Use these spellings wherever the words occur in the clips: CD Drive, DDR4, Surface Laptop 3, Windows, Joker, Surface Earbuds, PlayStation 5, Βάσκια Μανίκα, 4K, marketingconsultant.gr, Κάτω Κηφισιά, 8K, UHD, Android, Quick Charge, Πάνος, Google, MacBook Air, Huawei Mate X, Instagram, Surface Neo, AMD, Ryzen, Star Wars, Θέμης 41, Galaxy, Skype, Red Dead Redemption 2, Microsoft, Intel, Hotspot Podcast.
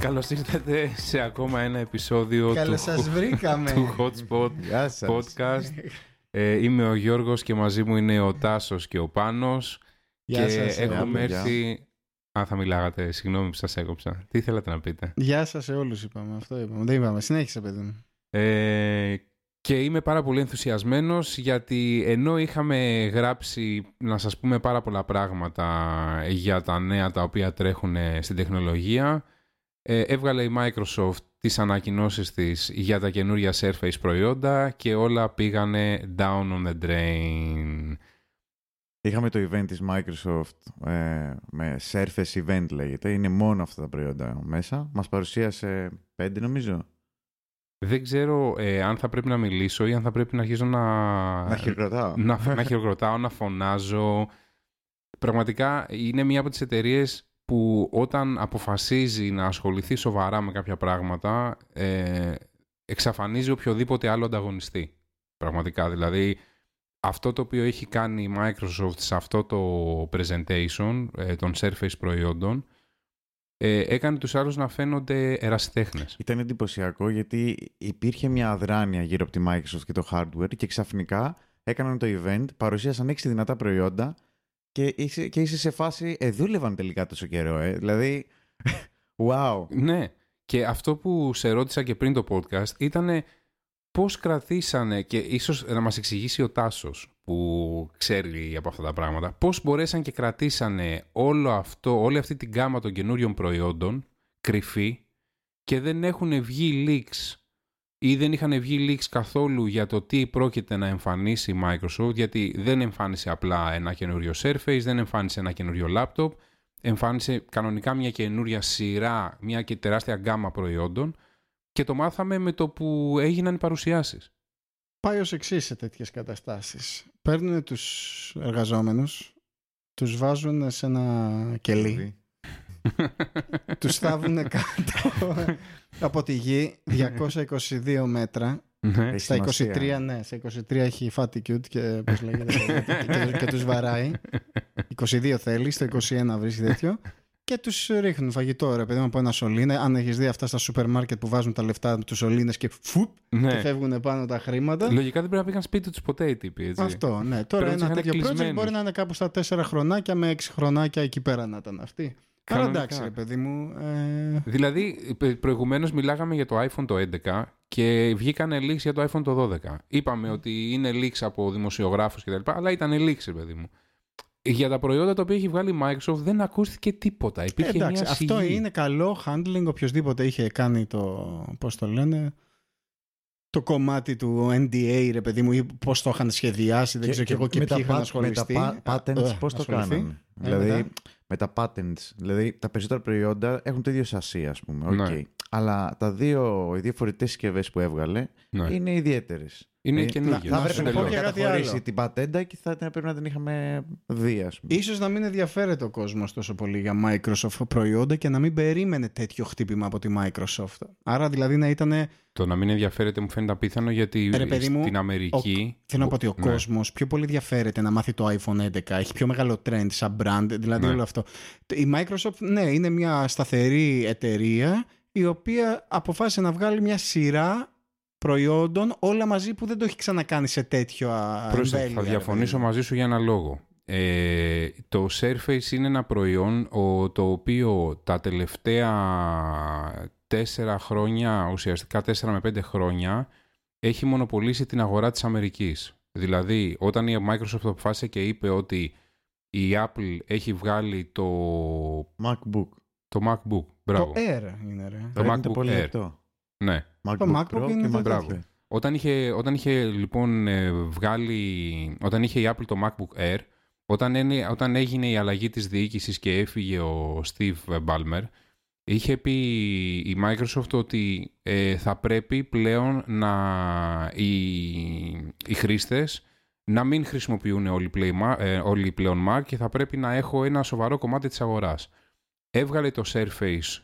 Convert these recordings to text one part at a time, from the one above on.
Καλώς ήρθατε σε ακόμα ένα επεισόδιο του Hotspot Podcast. Είμαι ο Γιώργος και μαζί μου είναι ο Τάσος και ο Πάνος. Γεια και σας, έχουμε έρθει... θα μιλάγατε, συγγνώμη που σας έκοψα. Τι θέλατε να πείτε? Γεια σας σε όλους είπαμε, αυτό είπαμε. Δεν είπαμε, συνέχισε παιδί μου. Και είμαι πάρα πολύ ενθουσιασμένος γιατί ενώ είχαμε γράψει να σας πούμε πάρα πολλά πράγματα για τα νέα τα οποία τρέχουν στην τεχνολογία... Έβγαλε η Microsoft τις ανακοινώσεις της για τα καινούρια Surface προϊόντα και όλα πήγανε down on the drain. Είχαμε το event της Microsoft με Surface Event λέγεται. Είναι μόνο αυτά τα προϊόντα μέσα. Μας παρουσίασε 5 νομίζω. Δεν ξέρω αν θα πρέπει να μιλήσω ή αν θα πρέπει να αρχίζω να χειροκροτάω. Να χειροκροτάω, να φωνάζω. Πραγματικά είναι μία από τις εταιρείες που όταν αποφασίζει να ασχοληθεί σοβαρά με κάποια πράγματα εξαφανίζει οποιοδήποτε άλλο ανταγωνιστή. Πραγματικά, δηλαδή αυτό το οποίο έχει κάνει η Microsoft σε αυτό το presentation των Surface προϊόντων έκανε τους άλλους να φαίνονται ερασιτέχνες. Ήταν εντυπωσιακό γιατί υπήρχε μια αδράνεια γύρω από τη Microsoft και το hardware και ξαφνικά έκαναν το event, παρουσίασαν 6 δυνατά προϊόντα. Και είσαι σε φάση, δούλευαν τελικά τόσο καιρό, δηλαδή, wow. Ναι, και αυτό που σε ρώτησα και πριν το podcast ήταν πώς κρατήσανε, και ίσως να μας εξηγήσει ο Τάσος που ξέρει από αυτά τα πράγματα, πώς μπορέσαν και κρατήσανε όλο αυτό, όλη αυτή την γκάμα των καινούριων προϊόντων κρυφή και δεν έχουν βγει leaks ή δεν είχαν βγει leaks καθόλου για το τι πρόκειται να εμφανίσει η Microsoft, γιατί δεν εμφάνισε απλά ένα καινούριο Surface, δεν εμφάνισε ένα καινούριο laptop, εμφάνισε κανονικά μια καινούρια σειρά, μια και τεράστια γκάμα προϊόντων και το μάθαμε με το που έγιναν οι παρουσιάσεις. Πάει ως εξής σε τέτοιες καταστάσεις. Παίρνουν τους εργαζόμενους, τους βάζουν σε ένα κελί, τους θάβουνε κάτω από τη γη 222 μέτρα στα 23, ναι, στα 23 έχει fatigued και πώς λέγεται και τους βαράει 22 θέλει, στο 21 βρίσκει τέτοιο και τους ρίχνουν φαγητό ρε παιδί μου από ένα σωλήνα. Αν έχεις δει αυτά στα σούπερ μάρκετ που βάζουν τα λεφτά τους σωλήνες και φουπ και φεύγουν πάνω τα χρήματα, λογικά δεν πρέπει να πήγαν σπίτι τους ποτέ οι τύποι, έτσι. Αυτό, ναι. Τώρα ένα τέτοιο project μπορεί να είναι κάπου στα 4 χρονάκια με 6 χρονάκια εκεί πέρα να ήταν αυτή. Άρα εντάξει ρε παιδί μου. Δηλαδή προηγουμένως μιλάγαμε για το iPhone το 11 και βγήκανε leaks για το iPhone το 12. Είπαμε ότι είναι leaks από δημοσιογράφους και τα λοιπά, αλλά ήταν leaks ρε παιδί μου. Για τα προϊόντα τα οποία έχει βγάλει η Microsoft δεν ακούστηκε τίποτα. Υπήρχε εντάξει, μια σιγή. Αυτό είναι καλό handling, οποιοσδήποτε είχε κάνει το, πώς το λένε... το κομμάτι του NDA, ρε παιδί μου, ή πώς το είχαν σχεδιάσει, δεν ξέρω και εγώ και ποιοι είχαν ασχοληθεί. Με τα patents πώς το κάνανε. Δηλαδή, με τα patents. Δηλαδή, τα περισσότερα προϊόντα έχουν το ίδιο σασί, ας πούμε. Okay. Ναι. Αλλά οι δύο φορητές συσκευές που έβγαλε ναι. είναι ιδιαίτερες. Είναι καινούργιες. Θα πρέπει να είχαμε καταχωρήσει την πατέντα και θα πρέπει να την είχαμε δει, ας πούμε. Ίσως να μην ενδιαφέρεται ο κόσμος τόσο πολύ για Microsoft προϊόντα και να μην περίμενε τέτοιο χτύπημα από τη Microsoft. Άρα δηλαδή να ήταν. Το να μην ενδιαφέρεται μου φαίνεται απίθανο γιατί στην Αμερική. Θέλω να πω ότι ο κόσμος πιο πολύ ενδιαφέρεται να μάθει το iPhone 11. Έχει πιο μεγάλο trend σαν brand, δηλαδή όλο αυτό. Η Microsoft, ναι, είναι μια σταθερή εταιρεία η οποία αποφάσισε να βγάλει μια σειρά προϊόντων όλα μαζί που δεν το έχει ξανακάνει σε τέτοιο εμβέλεια. Θα διαφωνήσω μαζί σου για ένα λόγο. Το Surface είναι ένα προϊόν το οποίο τα τελευταία 4 χρόνια, ουσιαστικά 4 με 5 χρόνια, έχει μονοπολίσει την αγορά της Αμερικής. Δηλαδή όταν η Microsoft αποφάσισε και είπε ότι η Apple έχει βγάλει το MacBook. Το MacBook, μπράβο. Το Air είναι ρε. Το MacBook πολύ Air. Αυτό. Ναι. MacBook είναι το όταν είχε λοιπόν βγάλει, όταν είχε η Apple το MacBook Air, όταν έγινε η αλλαγή της διοίκησης και έφυγε ο Steve Ballmer, Είχε πει η Microsoft ότι θα πρέπει πλέον να οι χρήστες να μην χρησιμοποιούν όλοι πλέον Mac και θα πρέπει να έχω ένα σοβαρό κομμάτι της αγοράς. Έβγαλε το Surface,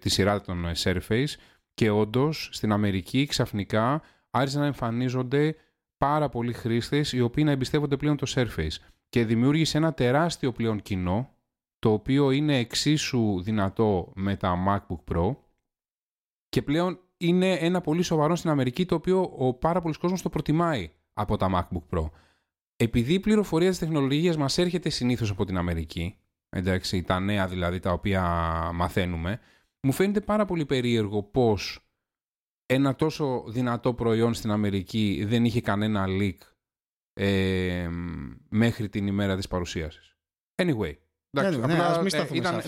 τη σειρά των Surface, και όντως στην Αμερική ξαφνικά άρχισαν να εμφανίζονται πάρα πολλοί χρήστες οι οποίοι να εμπιστεύονται πλέον το Surface και δημιούργησε ένα τεράστιο πλέον κοινό, το οποίο είναι εξίσου δυνατό με τα MacBook Pro και πλέον είναι ένα πολύ σοβαρό στην Αμερική, το οποίο ο πάρα πολλής κόσμος το προτιμάει από τα MacBook Pro. Επειδή η πληροφορία της τεχνολογίας μας έρχεται συνήθως από την Αμερική, εντάξει, τα νέα δηλαδή τα οποία μαθαίνουμε, μου φαίνεται πάρα πολύ περίεργο πως ένα τόσο δυνατό προϊόν στην Αμερική δεν είχε κανένα leak μέχρι την ημέρα της παρουσίασης. Anyway. Εντάξει, ναι, απλά,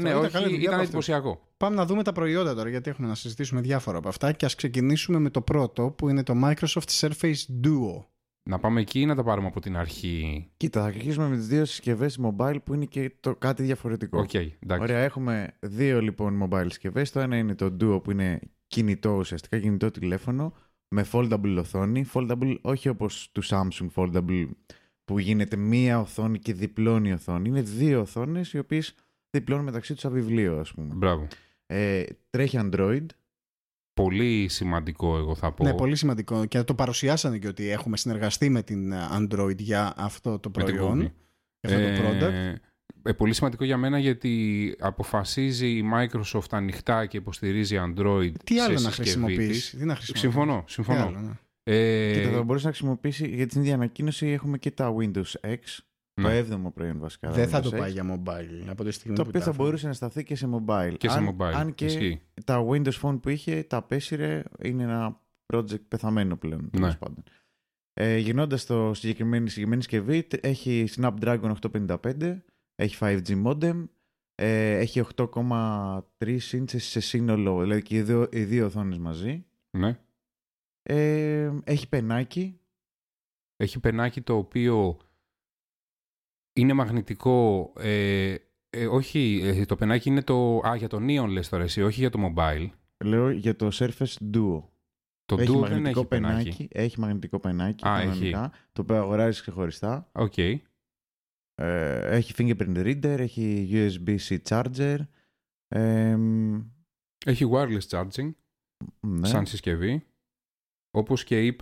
ήταν εντυπωσιακό. Πάμε να δούμε τα προϊόντα τώρα, γιατί έχουμε να συζητήσουμε διάφορα από αυτά, και ας ξεκινήσουμε με το πρώτο, που είναι το Microsoft Surface Duo. Να πάμε εκεί ή να τα πάρουμε από την αρχή? Κοίτα, θα αρχίσουμε με τις δύο συσκευές mobile που είναι και το κάτι διαφορετικό. Okay, ωραία, έχουμε δύο λοιπόν mobile συσκευές. Το ένα είναι το Duo που είναι κινητό ουσιαστικά, κινητό τηλέφωνο με foldable οθόνη. Foldable όχι όπως του Samsung foldable, που γίνεται μία οθόνη και διπλώνει οθόνη. Είναι δύο οθόνες οι οποίες διπλώνουν μεταξύ τους σαν βιβλίο, ας πούμε. Μπράβο. Τρέχει Android. Πολύ σημαντικό, εγώ θα πω. Ναι, πολύ σημαντικό. Και το παρουσιάσανε και ότι έχουμε συνεργαστεί με την Android για αυτό το προϊόν. Το product. Πολύ σημαντικό για μένα, γιατί αποφασίζει η Microsoft ανοιχτά και υποστηρίζει Android. Τι άλλο να χρησιμοποιήσει? Συμφωνώ. Τι άλλο, ναι. Και θα μπορούσε να χρησιμοποιήσει, για την ίδια ανακοίνωση έχουμε και τα Windows X, ναι, το 7ο προϊόν βασικά. Δεν θα το πάει για mobile από τη στιγμή. Το οποίο θα μπορούσε να σταθεί και σε mobile. Και σε mobile. Αν και ισχύει. Τα Windows Phone που είχε τα απέσυρε, είναι ένα project πεθαμένο πλέον. Ναι. Γυρνώντας στο συγκεκριμένη συσκευή, έχει Snapdragon 855, έχει 5G modem, έχει 8,3 ίντσες σε σύνολο, δηλαδή και οι δύο οθόνες μαζί. Ναι. Έχει πενάκι. Έχει πενάκι το οποίο είναι μαγνητικό. Όχι, το πενάκι είναι το... Α, για το Neon λες τώρα εσύ, όχι για το mobile. Λέω για το Surface Duo. Το έχει Duo δεν έχει πενάκι. Έχει μαγνητικό πενάκι. Α, έχει. Το οποίο αγοράζεις ξεχωριστά. Okay. Έχει fingerprint reader, έχει USB-C charger. Έχει wireless charging, ναι, σαν συσκευή. Όπως και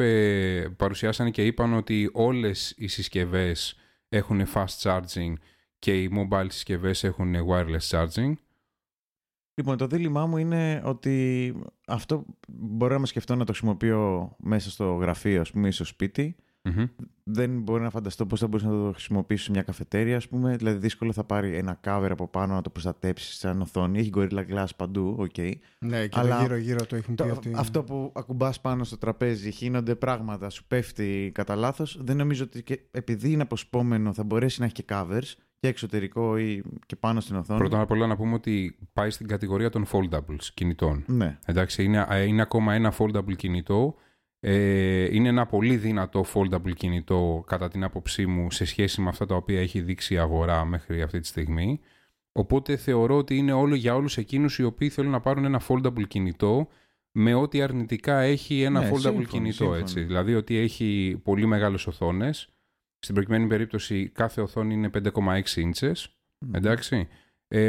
παρουσιάσανε και είπαν ότι όλες οι συσκευές έχουν fast charging και οι mobile συσκευές έχουν wireless charging. Λοιπόν, το δίλημά μου είναι ότι αυτό μπορώ να σκεφτώ να το χρησιμοποιώ μέσα στο γραφείο, ας πούμε, ή στο σπίτι. Mm-hmm. Δεν μπορώ να φανταστώ πώς θα μπορούσα να το χρησιμοποιήσω σε μια καφετέρια, ας πούμε. Δηλαδή, δύσκολο θα πάρει ένα cover από πάνω να το προστατέψει σαν οθόνη. Έχει Gorilla Glass παντού, okay. Ναι, και αλλά γύρω-γύρω το έχουν πει ότι... Αυτό που ακουμπάς πάνω στο τραπέζι, χύνονται πράγματα, σου πέφτει κατά λάθος. Δεν νομίζω ότι επειδή είναι αποσπόμενο θα μπορέσει να έχει και covers και εξωτερικό ή και πάνω στην οθόνη. Πρώτα απ' όλα να πούμε ότι πάει στην κατηγορία των foldables κινητών. Ναι. Εντάξει, είναι ακόμα ένα foldable κινητό. Είναι ένα πολύ δυνατό foldable κινητό κατά την άποψή μου σε σχέση με αυτά τα οποία έχει δείξει η αγορά μέχρι αυτή τη στιγμή. Οπότε θεωρώ ότι είναι όλο για όλους εκείνους οι οποίοι θέλουν να πάρουν ένα foldable κινητό με ό,τι αρνητικά έχει ένα foldable κινητό. Έτσι. Δηλαδή ότι έχει πολύ μεγάλες οθόνες. Στην προκειμένη περίπτωση κάθε οθόνη είναι 5,6 ίντσες. Εντάξει.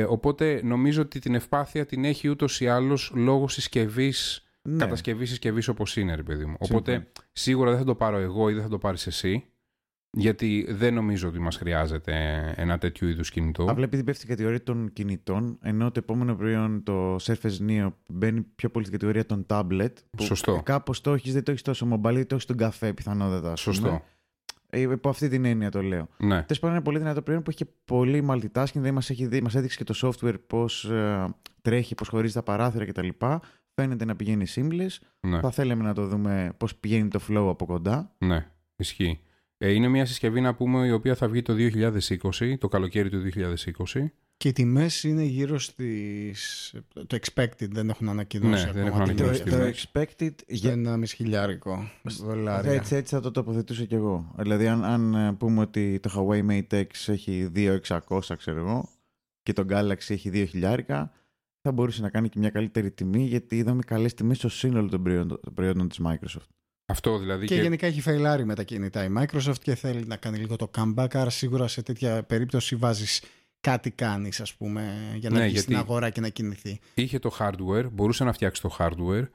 Οπότε νομίζω ότι την ευπάθεια την έχει ούτως ή άλλως λόγω συσκευής. Ναι. Κατασκευή όπως είναι, ρε παιδί μου. Οπότε σίγουρα δεν θα το πάρω εγώ ή δεν θα το πάρεις εσύ, γιατί δεν νομίζω ότι μας χρειάζεται ένα τέτοιο είδους κινητό. Απλά επειδή πέφτει στην κατηγορία των κινητών, ενώ το επόμενο προϊόν, το Surface Neo, μπαίνει πιο πολύ στην κατηγορία των tablet. Σωστό. Κάπως το έχεις, δεν το έχεις τόσο mobile, δεν το έχεις στον καφέ πιθανότατα. Σωστό. Υπό αυτή την έννοια το λέω. Ναι. Τέλος πάντων, είναι πολύ δυνατό προϊόν που έχει και πολύ multitasking. Δηλαδή μας έδειξε και το software πώς τρέχει, πώς χωρίζει τα παράθυρα κτλ. Φαίνεται να πηγαίνει σύμπλες. Ναι. Θα θέλαμε να το δούμε πώς πηγαίνει το flow από κοντά. Ναι, ισχύει. Είναι μια συσκευή, να πούμε, η οποία θα βγει το 2020, το καλοκαίρι του 2020. Και οι τιμές είναι γύρω στις... Το expected δεν έχουν ανακοινώσει. Ναι, δεν έχουν ανακοινώσει. Το expected για 1,5 χιλιάρικο $1,500. Έτσι θα το τοποθετούσα κι εγώ. Δηλαδή αν πούμε ότι το Huawei Mate X έχει 2,600, ξέρω εγώ, και το Galaxy έχει 2.000, θα μπορούσε να κάνει και μια καλύτερη τιμή, γιατί είδαμε καλές τιμές στο σύνολο των προϊόντων της Microsoft. Αυτό δηλαδή. Και γενικά έχει φεϊλάρει με τα κινητά η Microsoft και θέλει να κάνει λίγο το comeback. Άρα σίγουρα σε τέτοια περίπτωση βάζεις κάτι, κάνεις, ας πούμε, για να βγει στην αγορά και να κινηθεί. Είχε το hardware, μπορούσε να φτιάξει το hardware.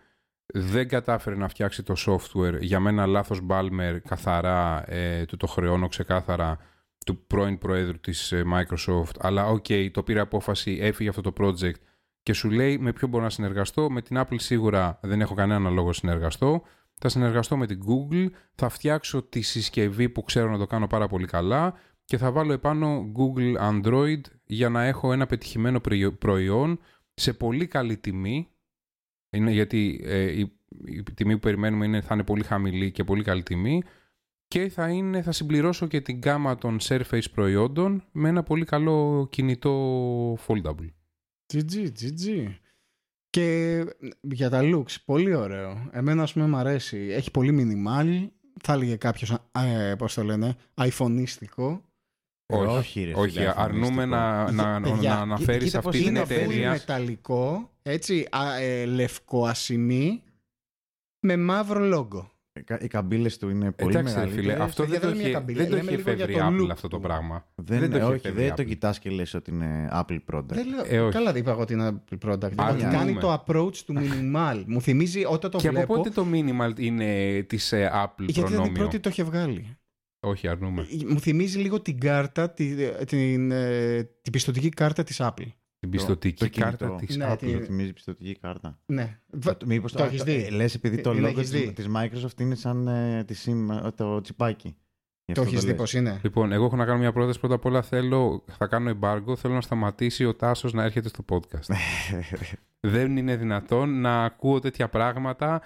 Δεν κατάφερε να φτιάξει το software. Για μένα λάθος Ballmer, καθαρά, του το χρεώνω ξεκάθαρα, του πρώην προέδρου της Microsoft. Αλλά το πήρε απόφαση, έφυγε αυτό το project και σου λέει με ποιο μπορώ να συνεργαστώ. Με την Apple σίγουρα δεν έχω κανένα λόγο να συνεργαστώ. Θα συνεργαστώ με την Google, θα φτιάξω τη συσκευή που ξέρω να το κάνω πάρα πολύ καλά και θα βάλω επάνω Google Android για να έχω ένα πετυχημένο προϊόν σε πολύ καλή τιμή. Είναι γιατί η τιμή που περιμένουμε θα είναι πολύ χαμηλή και πολύ καλή τιμή, και θα συμπληρώσω και την γκάμα των Surface προϊόντων με ένα πολύ καλό κινητό foldable. GG. Και για τα looks, πολύ ωραίο. Εμένα, ας πούμε, μου αρέσει. Έχει πολύ minimal. Θα έλεγε κάποιος, πώς το λένε, αϊφωνίστικο. Όχι, αρνούμε να αναφέρεις αυτή την εταιρεία. Είναι πολύ μεταλλικό, έτσι, λευκό ασημί με μαύρο λόγο. Οι καμπύλες του είναι πολύ μεγάλες. Αυτό δεν το έχει εφεύρει Apple αυτό το πράγμα. Δεν το κοιτάς και λες ότι είναι Apple product. Καλά, δεν είπα εγώ ότι είναι Apple product. Κάνει το approach του minimal. Μου θυμίζει όταν το βλέπω. Και από πότε το minimal είναι της Apple? Γιατί την πρώτη το είχε βγάλει. Όχι, αρνούμε. Μου θυμίζει λίγο την κάρτα, την πιστωτική κάρτα της Apple. Την πιστωτική κάρτα της Apple. Μου θυμίζει πιστωτική κάρτα. Ναι. Μήπως το έχεις δει? Λες επειδή το logo της Microsoft είναι σαν το τσιπάκι. Το έχεις δει πως είναι? Λοιπόν, εγώ έχω να κάνω μια πρόταση. Πρώτα απ' όλα θα κάνω embargo. Θέλω να σταματήσει ο Τάσος να έρχεται στο podcast. Δεν είναι δυνατόν να ακούω τέτοια πράγματα,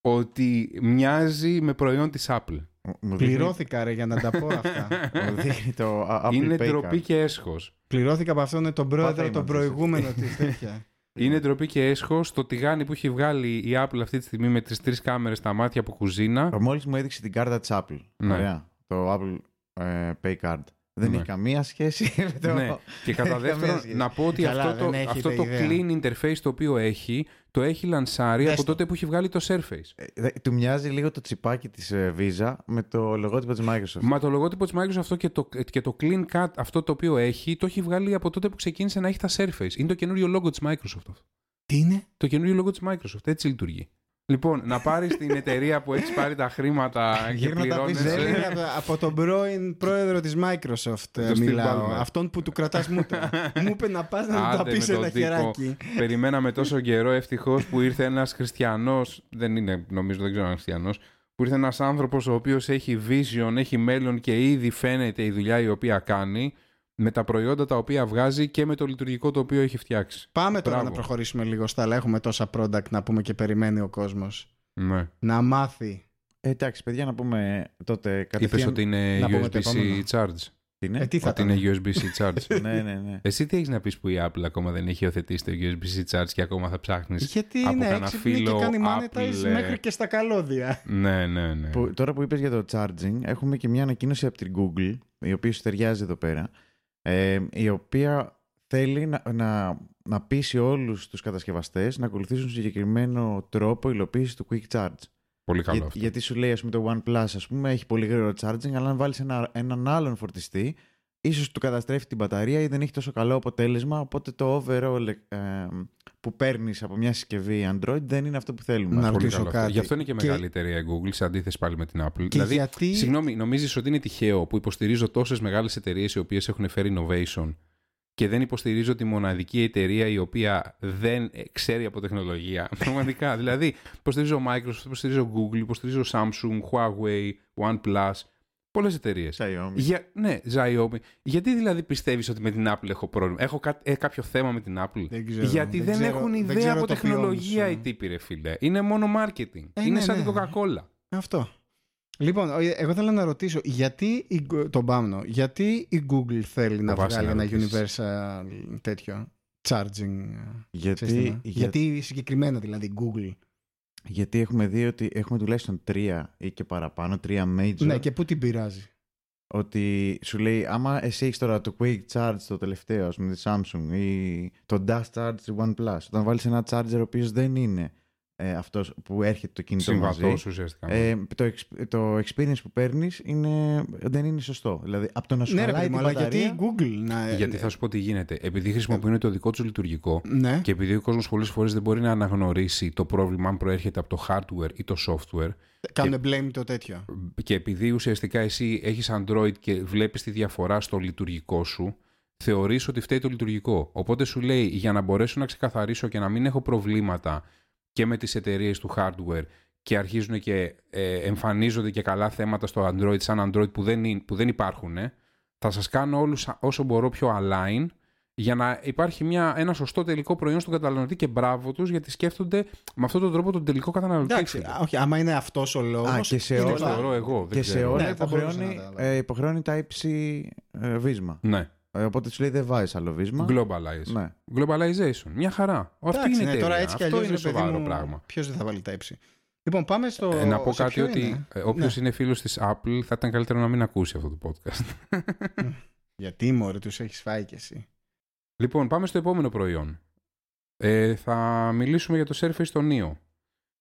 ότι μοιάζει με προϊόν της Apple. Πληρώθηκα για να τα πω αυτά. Είναι ντροπή και έσχος. Πληρώθηκα από αυτόν τον πρόεδρο, τον προηγούμενο της τέτοια. Είναι ντροπή και έσχος. Το τηγάνι που έχει βγάλει η Apple αυτή τη στιγμή με τις 3 κάμερες στα μάτια από κουζίνα. Μόλις μου έδειξε την κάρτα της Apple. Ωραία. Το Apple Pay Card. Δεν έχει καμία σχέση με το. Ναι. Και κατά δεύτερον, να πω ότι αυτό το clean interface το οποίο έχει, το έχει λανσάρει από τότε που έχει βγάλει το Surface. Του μοιάζει λίγο το τσιπάκι της Visa με το λογότυπο της Microsoft. Μα το λογότυπο της Microsoft αυτό και το clean cut αυτό το οποίο έχει, το έχει βγάλει από τότε που ξεκίνησε να έχει τα Surface. Είναι το καινούριο logo της Microsoft. Τι είναι? Το καινούριο logo της Microsoft. Έτσι λειτουργεί. Λοιπόν, να πάρεις την εταιρεία που έχεις πάρει τα χρήματα και πληρώνεσαι. Από τον πρώην πρόεδρο της Microsoft μιλάω. Αυτόν που του κρατάς μούτρα. Μου είπε να πας να τα πεις ένα χεράκι. Περιμέναμε τόσο καιρό, ευτυχώς, που ήρθε ένας χριστιανός. Δεν είναι, νομίζω, δεν ξέρω αν είναι χριστιανός. Που ήρθε ένας άνθρωπος ο οποίος έχει vision, έχει μέλλον και ήδη φαίνεται η δουλειά η οποία κάνει, με τα προϊόντα τα οποία βγάζει και με το λειτουργικό το οποίο έχει φτιάξει. Πάμε τώρα να προχωρήσουμε λίγο στα άλλα. Έχουμε τόσα product να πούμε και περιμένει ο κόσμος. Ναι. Να μάθει. Εντάξει, παιδιά, να πούμε τότε κατευθείαν. Είπες ότι είναι USB-C Charge. Τι είναι? Ότι είναι USB-C Charge. Ναι. Εσύ τι έχεις να πεις που η Apple ακόμα δεν έχει υιοθετήσει το USB-C Charge και ακόμα θα ψάχνεις? Γιατί είναι έξυπνη και κάνει monetize μέχρι και στα καλώδια. Ναι. Τώρα που είπες για το charging, έχουμε και μια ανακοίνωση από την Google, η οποία σου ταιριάζει εδώ πέρα. Η οποία θέλει να πείσει όλους τους κατασκευαστές να ακολουθήσουν συγκεκριμένο τρόπο υλοποίησης του Quick Charge. Πολύ καλό αυτό. Γιατί σου λέει, ας πούμε, το OnePlus, ας πούμε, έχει πολύ γρήγορο charging, αλλά αν βάλεις έναν άλλον φορτιστή, ίσως του καταστρέφει την μπαταρία ή δεν έχει τόσο καλό αποτέλεσμα, οπότε το overall που παίρνεις από μια συσκευή Android δεν είναι αυτό που θέλουμε. Να ρωτήσω κάτι. Γι' αυτό είναι και μεγάλη εταιρεία η Google, σε αντίθεση πάλι με την Apple. Και δηλαδή, γιατί... Συγγνώμη, νομίζεις ότι είναι τυχαίο που υποστηρίζω τόσες μεγάλες εταιρείες οι οποίες έχουν φέρει innovation και δεν υποστηρίζω τη μοναδική εταιρεία η οποία δεν ξέρει από τεχνολογία? Πραγματικά. Δηλαδή, υποστηρίζω Microsoft, υποστηρίζω Google, υποστηρίζω Samsung, Huawei, OnePlus. Πολλές εταιρείες. Xiaomi. Γιατί δηλαδή πιστεύεις ότι με την Apple έχω πρόβλημα? Έχω κάποιο θέμα με την Apple? Δεν ξέρω, γιατί δεν έχουν ιδέα από τεχνολογία οι τύποι, ρε φίλε. Είναι μόνο marketing. Είναι σαν την Coca-Cola. Αυτό. Λοιπόν, εγώ θέλω να ρωτήσω γιατί τον Πάμνο, γιατί η Google θέλει να βγάλει ένα universal τέτοιο charging σύστημα? Γιατί συγκεκριμένα δηλαδή Google? Γιατί έχουμε δει ότι έχουμε τουλάχιστον 3 ή και παραπάνω, 3 major. Ναι, και πού την πειράζει? ότι σου λέει άμα εσύ έχεις τώρα το Quick Charge το τελευταίο με τη Samsung ή το Dash Charge τη OnePlus, όταν βάλεις ένα charger ο οποίος δεν είναι αυτός που έρχεται το κινητό μαζί, το experience που παίρνεις είναι, δεν είναι σωστό. Δηλαδή από το να σου χαλάει την μπαταρία... Γιατί Google να... Γιατί θα σου πω τι γίνεται. Επειδή χρησιμοποιούν το δικό τους λειτουργικό, ναι, και επειδή ο κόσμος πολλές φορές δεν μπορεί να αναγνωρίσει το πρόβλημα αν προέρχεται από το hardware ή το software, κάνουν blame το τέτοιο. Και επειδή ουσιαστικά εσύ έχεις Android και βλέπεις τη διαφορά στο λειτουργικό σου, θεωρείς ότι φταίει το λειτουργικό. Οπότε σου λέει, για να μπορέσω να ξεκαθαρίσω και να μην έχω προβλήματα και με τις εταιρείες του hardware, και αρχίζουν και εμφανίζονται και καλά θέματα στο Android, σαν Android που δεν υπάρχουν, θα σας κάνω όλους όσο μπορώ πιο align, για να υπάρχει ένα σωστό τελικό προϊόν στον καταναλωτή, και μπράβο τους γιατί σκέφτονται με αυτόν τον τρόπο τον τελικό καταναλωτή. Εντάξει, όχι, άμα είναι αυτός ο λόγος. Και σε όλα υποχρεώνει Type-C βίσμα. Ναι. Οπότε σου λέει δεν βάζεις άλλο βίσμα. Globalization. Ναι. Globalization. Μια χαρά. Αυτή είναι, ναι, τώρα έτσι κι αλλιώς είναι σοβαρό πράγμα. Ποιος δεν θα βάλει τα ύψη. Λοιπόν, πάμε στο. Να πω κάτι ότι όποιος είναι φίλος της Apple θα ήταν καλύτερο να μην ακούσει αυτό το podcast. Γιατί μωρέ, τους έχεις φάει κι εσύ. Λοιπόν, πάμε στο επόμενο προϊόν. Θα μιλήσουμε για το Surface το Neo.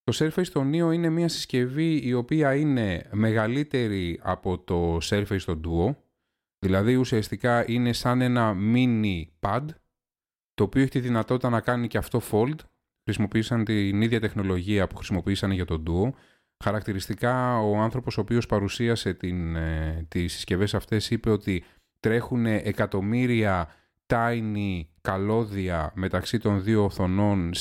Το Surface το Neo είναι μια συσκευή η οποία είναι μεγαλύτερη από το Surface το Duo. Δηλαδή ουσιαστικά είναι σαν ένα mini pad, το οποίο έχει τη δυνατότητα να κάνει και αυτό fold. Χρησιμοποίησαν την ίδια τεχνολογία που χρησιμοποίησαν για το Duo. Χαρακτηριστικά ο άνθρωπος ο οποίος παρουσίασε τις συσκευές αυτές είπε ότι τρέχουν εκατομμύρια tiny καλώδια μεταξύ των δύο οθονών,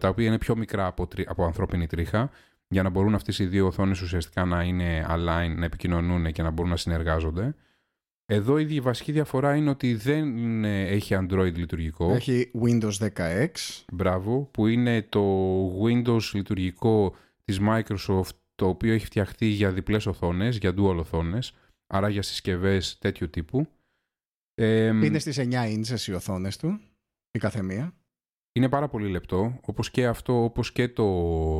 τα οποία είναι πιο μικρά από ανθρώπινη τρίχα, για να μπορούν αυτές οι δύο οθόνες ουσιαστικά να είναι align, να επικοινωνούν και να μπορούν να συνεργάζονται. Εδώ η βασική διαφορά είναι ότι δεν έχει Android λειτουργικό. Έχει Windows 10X. Μπράβο, που είναι το Windows λειτουργικό της Microsoft, το οποίο έχει φτιαχτεί για διπλές οθόνες, για dual οθόνες, άρα για συσκευές τέτοιου τύπου. Είναι στις 9 inches οι οθόνες του, η καθεμία. Είναι πάρα πολύ λεπτό, όπως και αυτό, όπως και το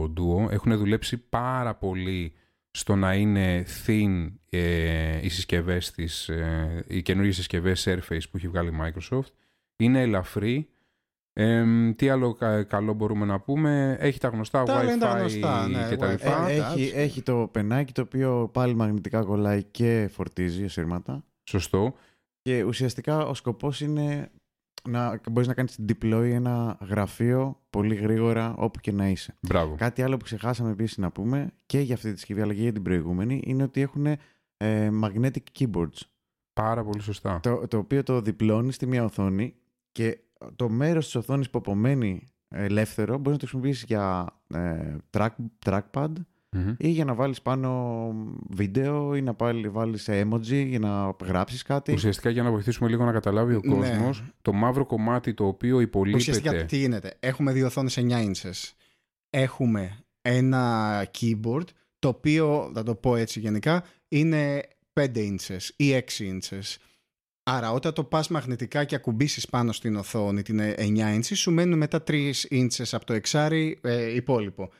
Duo. Έχουν δουλέψει πάρα πολύ στο να είναι thin οι συσκευές της, οι καινούργιες συσκευές Surface που έχει βγάλει η Microsoft. Είναι ελαφρύ. Τι άλλο καλό μπορούμε να πούμε? Έχει τα γνωστά Wi-Fi και τα λοιπά. Έχει το πενάκι, το οποίο πάλι μαγνητικά κολλάει και φορτίζει σύρματα. Σωστό. Και ουσιαστικά ο σκοπός είναι να μπορείς να κάνεις deploy ένα γραφείο πολύ γρήγορα όπου και να είσαι. Μπράβο. Κάτι άλλο που ξεχάσαμε επίσης να πούμε και για αυτή τη συσκευή αλλά και για την προηγούμενη είναι ότι έχουν magnetic keyboards. Πάρα πολύ σωστά. Το οποίο το διπλώνει στη μία οθόνη και το μέρος της οθόνης που απομένει ελεύθερο μπορείς να το χρησιμοποιήσεις για trackpad ή για να βάλεις πάνω βίντεο ή να βάλεις emoji για να γράψεις κάτι. Ουσιαστικά, για να βοηθήσουμε λίγο να καταλάβει ο κόσμος, ναι, το μαύρο κομμάτι το οποίο υπολείπεται. Ουσιαστικά τι γίνεται? Έχουμε δύο οθόνες 9 inches. Έχουμε ένα keyboard, το οποίο, θα το πω έτσι γενικά, είναι 5 inches ή 6 inches. Άρα όταν το πας μαγνητικά και ακουμπήσεις πάνω στην οθόνη την 9 inches, σου μένουν μετά 3 inches από το εξάρι υπόλοιπο.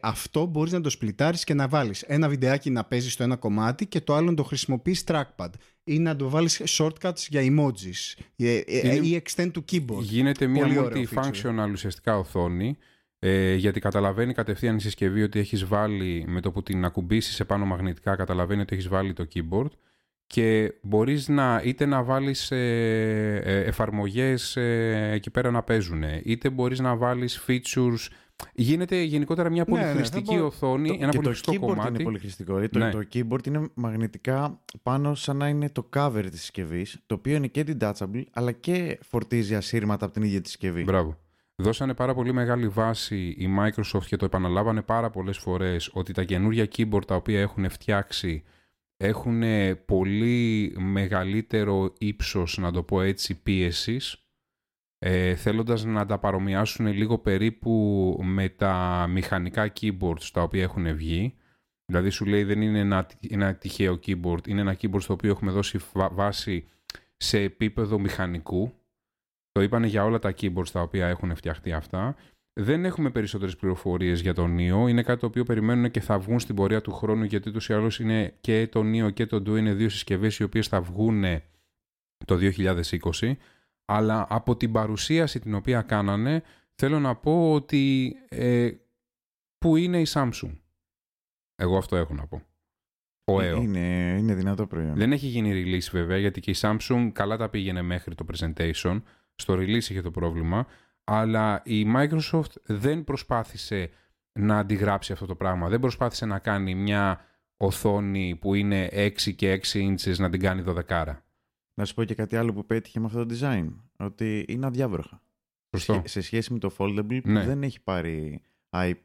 Αυτό μπορείς να το σπλιτάρεις και να βάλεις ένα βιντεάκι να παίζει στο ένα κομμάτι και το άλλο να το χρησιμοποιείς trackpad ή να το βάλεις shortcuts για emojis ή extend to keyboard. Γίνεται μια multifunctional ουσιαστικά οθόνη, γιατί καταλαβαίνει κατευθείαν η συσκευή ότι έχεις βάλει, με το που την ακουμπήσεις επάνω μαγνητικά, καταλαβαίνει ότι έχεις βάλει το keyboard και μπορείς είτε να βάλεις εφαρμογές εκεί πέρα να παίζουν, είτε μπορείς να βάλεις features. Γίνεται γενικότερα μια πολυχρηστική οθόνη, ένα πολυχρηστικό κομμάτι. Είναι πολυχρηστικό, ναι. Το keyboard είναι μαγνητικά πάνω, σαν να είναι το cover της συσκευής, το οποίο είναι και detachable, αλλά και φορτίζει ασύρματα από την ίδια τη συσκευή. Μπράβο. Δώσανε πάρα πολύ μεγάλη βάση η Microsoft και το επαναλάβανε πάρα πολλές φορές ότι τα καινούργια keyboard τα οποία έχουν φτιάξει έχουν πολύ μεγαλύτερο ύψος, να το πω έτσι, πίεσης, θέλοντας να τα παρομοιάσουν λίγο περίπου με τα μηχανικά keyboards τα οποία έχουν βγει. Δηλαδή σου λέει δεν είναι ένα τυχαίο keyboard, είναι ένα keyboard στο οποίο έχουμε δώσει βάση σε επίπεδο μηχανικού. Το είπανε για όλα τα keyboards τα οποία έχουν φτιαχτεί αυτά. Δεν έχουμε περισσότερες πληροφορίες για τον Neo. Είναι κάτι το οποίο περιμένουν και θα βγουν στην πορεία του χρόνου, γιατί ούτως ή άλλως είναι και το Neo και το Duo είναι δύο συσκευές οι οποίες θα βγουν το 2020. Αλλά από την παρουσίαση την οποία κάνανε, θέλω να πω ότι που είναι η Samsung. Εγώ αυτό έχω να πω. Είναι δυνατό προϊόν. Δεν έχει γίνει release βέβαια, γιατί και η Samsung καλά τα πήγαινε μέχρι το presentation. Στο release είχε το πρόβλημα. Αλλά η Microsoft δεν προσπάθησε να αντιγράψει αυτό το πράγμα. Δεν προσπάθησε να κάνει μια οθόνη που είναι 6 και 6 inches να την κάνει 12. Να σου πω και κάτι άλλο που πέτυχε με αυτό το design. Ότι είναι αδιάβροχα. Σε σχέση με το foldable που δεν έχει πάρει IP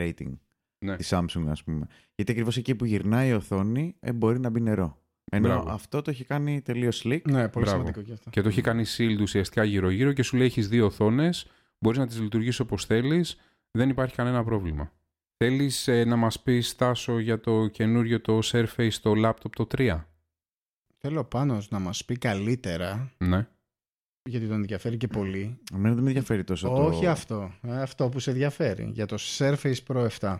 rating τη Samsung, ας πούμε. Γιατί ακριβώς εκεί που γυρνάει η οθόνη μπορεί να μπει νερό. Ενώ αυτό το έχει κάνει τελείως slick. Ναι, πολύ σημαντικό και αυτό. Και το έχει κάνει shield ουσιαστικά γύρω-γύρω και σου λέει: έχεις δύο οθόνες, μπορείς να τις λειτουργήσεις όπως θέλεις, δεν υπάρχει κανένα πρόβλημα. Θέλεις να μας πεις, Τάσο, για το καινούριο το Surface, το laptop το 3. Θέλω Πάνος να μας πει καλύτερα. Ναι. Γιατί τον ενδιαφέρει και πολύ. Εμένα δεν με ενδιαφέρει τόσο. Όχι αυτό. Αυτό που σε ενδιαφέρει. Για το Surface Pro 7.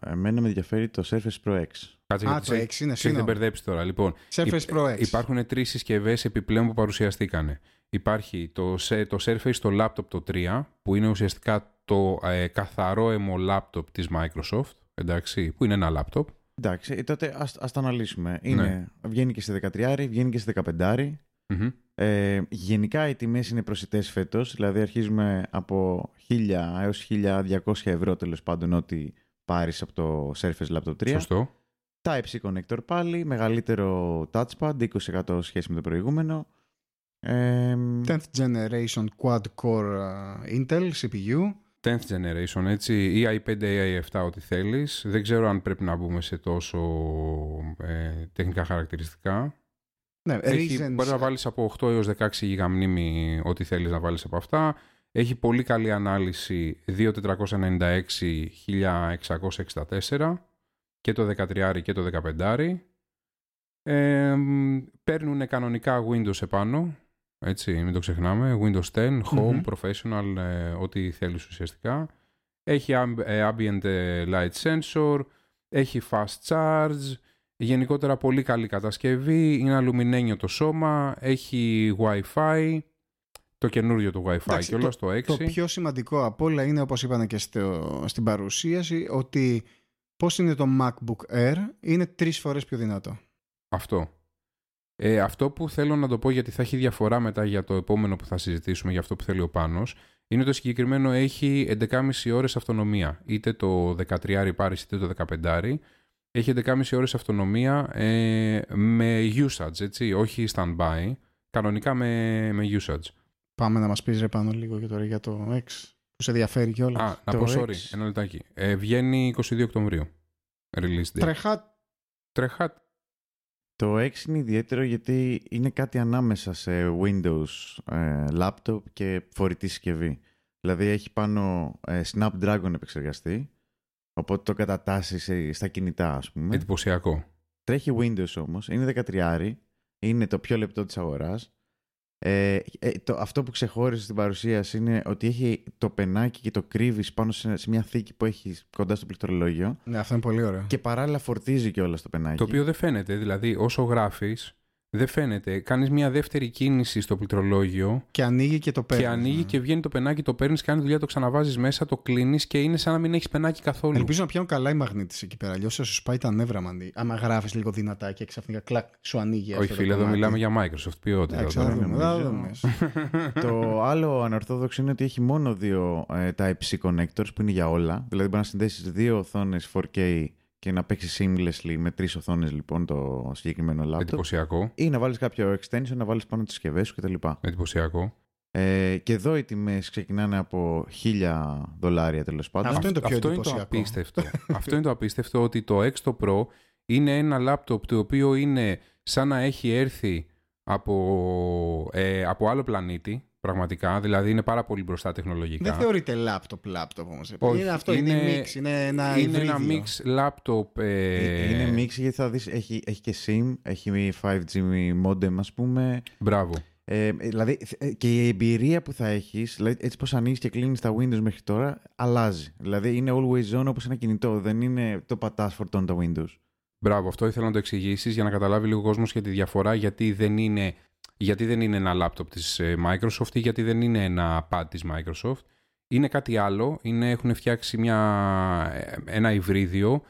Εμένα με ενδιαφέρει το Surface Pro X. Κάτσε, το X είναι σύντομα. Δεν μπερδέψει τώρα. Λοιπόν, Surface Pro X. Υπάρχουν τρεις συσκευές επιπλέον που παρουσιαστήκανε. Υπάρχει το Surface, το laptop το 3, που είναι ουσιαστικά το καθαρό αιμολάπτοπ της Microsoft. Εντάξει, που είναι ένα λάπτοπ. Εντάξει, τότε ας το αναλύσουμε. Βγαίνει και σε 13, βγαίνει και σε 15. Mm-hmm. Γενικά οι τιμές είναι προσιτές φέτος. Δηλαδή αρχίζουμε από 1.000 έως 1.200 ευρώ, τέλος πάντων, ό,τι πάρεις από το Surface Laptop 3. Σωστό. Type-C connector πάλι, μεγαλύτερο touchpad, 20% σχέση με το προηγούμενο. 10th generation quad-core Intel CPU. 10th generation, έτσι, ή i5 ή i7, ό,τι θέλεις. Δεν ξέρω αν πρέπει να μπούμε σε τόσο τεχνικά χαρακτηριστικά. Ναι, μπορείς να βάλεις από 8 έως 16 γίγα μνήμη, ό,τι θέλεις να βάλεις από αυτά. Έχει πολύ καλή ανάλυση 2496x1664 και το 13 και το 15. Παίρνουν κανονικά Windows επάνω, έτσι, μην το ξεχνάμε, Windows 10, Home, mm-hmm. Professional, ό,τι θέλεις ουσιαστικά. Έχει Ambient Light Sensor, έχει Fast Charge. Γενικότερα πολύ καλή κατασκευή, είναι αλουμινένιο το σώμα, έχει Wi-Fi, το καινούριο του Wi-Fi και όλα στο 6. Το πιο σημαντικό απ' όλα είναι, όπως είπανε και στην παρουσίαση, ότι πώς είναι το MacBook Air, είναι 3 φορές πιο δυνατό. Αυτό. Αυτό που θέλω να το πω, γιατί θα έχει διαφορά μετά για το επόμενο που θα συζητήσουμε, για αυτό που θέλει ο Πάνος, είναι το συγκεκριμένο έχει 11,5 ώρες αυτονομία, είτε το 13 πάρεις είτε το 15. Έχει 11,5 ώρες αυτονομία με usage, έτσι, όχι standby, κανονικά με usage. Πάμε να μας πεις, ρε Πάνο, λίγο και τώρα για το X, που σε ενδιαφέρει κιόλας. Να πω, sorry, ένα λεπτάκι. Βγαίνει 22 Οκτωβρίου. Release day. Τρεχάτ. Το X είναι ιδιαίτερο γιατί είναι κάτι ανάμεσα σε Windows, laptop και φορητή συσκευή. Δηλαδή έχει πάνω Snapdragon επεξεργαστή. Οπότε το κατατάσσει στα κινητά, ας πούμε. Εντυπωσιακό. Τρέχει Windows όμως, είναι 13, είναι το πιο λεπτό της αγοράς. Αυτό που ξεχώρισε στην παρουσίαση είναι ότι έχει το πενάκι και το κρύβεις πάνω σε μια θήκη που έχει κοντά στο πληκτρολόγιο. Ναι, αυτό είναι πολύ ωραίο. Και παράλληλα φορτίζει κιόλας το πενάκι. Το οποίο δεν φαίνεται, δηλαδή όσο γράφεις, δεν φαίνεται. Κάνεις μια δεύτερη κίνηση στο πληκτρολόγιο. Και ανοίγει και το παίρνεις. Και ανοίγει και βγαίνει το πενάκι, το παίρνεις, κάνει δουλειά, το ξαναβάζεις μέσα, το κλείνεις και είναι σαν να μην έχεις πενάκι καθόλου. Ελπίζω να πιάνουν καλά οι μαγνήτες εκεί πέρα. Αλλιώς θα σου πάει τα νεύρα. Άμα γράφεις λίγο δυνατά και ξαφνικά κλακ, σου ανοίγει. Όχι, φίλε, εδώ μιλάμε για Microsoft. Ποιότητα. Το άλλο ανορθόδοξο είναι ότι έχει μόνο 2 Type-C connectors που είναι για όλα. Δηλαδή μπορεί να συνδέσεις 2 οθόνες 4K. Και να παίξει seamlessly με 3 οθόνες, λοιπόν, το συγκεκριμένο laptop. Εντυπωσιακό. Ή να βάλεις κάποιο extension, να βάλεις πάνω τις συσκευές σου κτλ. Εντυπωσιακό. Και εδώ οι τιμές ξεκινάνε από $1,000, τέλος πάντων. Αυτό είναι το πιο εντυπωσιακό. Αυτό είναι το απίστευτο, ότι το X το Pro είναι ένα laptop το οποίο είναι σαν να έχει έρθει από άλλο πλανήτη. Πραγματικά, δηλαδή είναι πάρα πολύ μπροστά τεχνολογικά. Δεν θεωρείται laptop όμως. Όχι, είναι mix, είναι ένα υβρίδιο. Είναι ένα mix laptop. Είναι mix, γιατί θα δεις, έχει και SIM, έχει 5G modem, ας πούμε. Μπράβο. Δηλαδή και η εμπειρία που θα έχεις, δηλαδή, έτσι πως ανοίγεις και κλείνεις τα Windows μέχρι τώρα, αλλάζει. Δηλαδή είναι always on όπως ένα κινητό, δεν είναι το πατάς φορτών τα Windows. Μπράβο, αυτό ήθελα να το εξηγήσεις για να καταλάβει λίγο ο κόσμος και τη διαφορά, γιατί δεν είναι ένα λάπτοπ της Microsoft ή γιατί δεν είναι ένα pad της Microsoft. Είναι κάτι άλλο, έχουν φτιάξει ένα υβρίδιο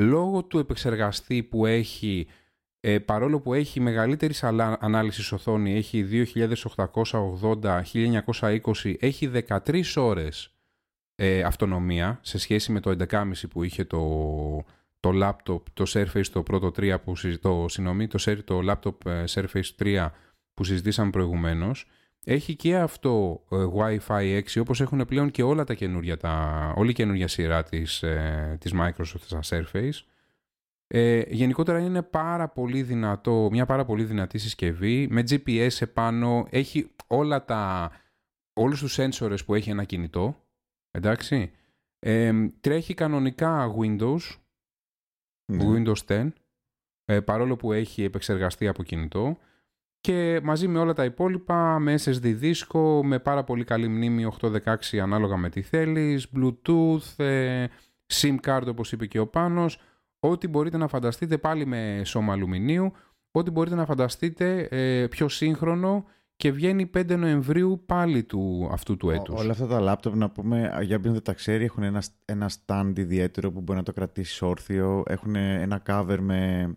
λόγω του επεξεργαστή που έχει. Παρόλο που έχει μεγαλύτερη ανάλυση οθόνη, έχει 2880, 1920, έχει 13 ώρες αυτονομία σε σχέση με το 11,5 που είχε το laptop, το Surface, το πρώτο 3 που το laptop Surface 3 που συζητήσαμε προηγουμένως. Έχει και αυτό Wi-Fi 6, όπως έχουν πλέον και όλα τα καινούργια, όλη η καινούργια σειρά της Microsoft, τα Surface. Γενικότερα είναι πάρα πολύ δυνατό, μια πάρα πολύ δυνατή συσκευή με GPS επάνω, έχει όλους τους sensors που έχει ένα κινητό, εντάξει. Τρέχει κανονικά Windows, Windows 10, παρόλο που έχει επεξεργαστεί από κινητό, και μαζί με όλα τα υπόλοιπα, με SSD δίσκο, με πάρα πολύ καλή μνήμη 816 ανάλογα με τι θέλεις, Bluetooth, SIM card όπως είπε και ο Πάνος. Ό,τι μπορείτε να φανταστείτε, πάλι με σώμα αλουμινίου, ό,τι μπορείτε να φανταστείτε πιο σύγχρονο, και βγαίνει 5 Νοεμβρίου πάλι αυτού του έτους. Όλα αυτά τα λάπτοπ, να πούμε, για ποιον δεν τα ξέρει, έχουν ένα stand ιδιαίτερο που μπορεί να το κρατήσει όρθιο, έχουν ένα cover με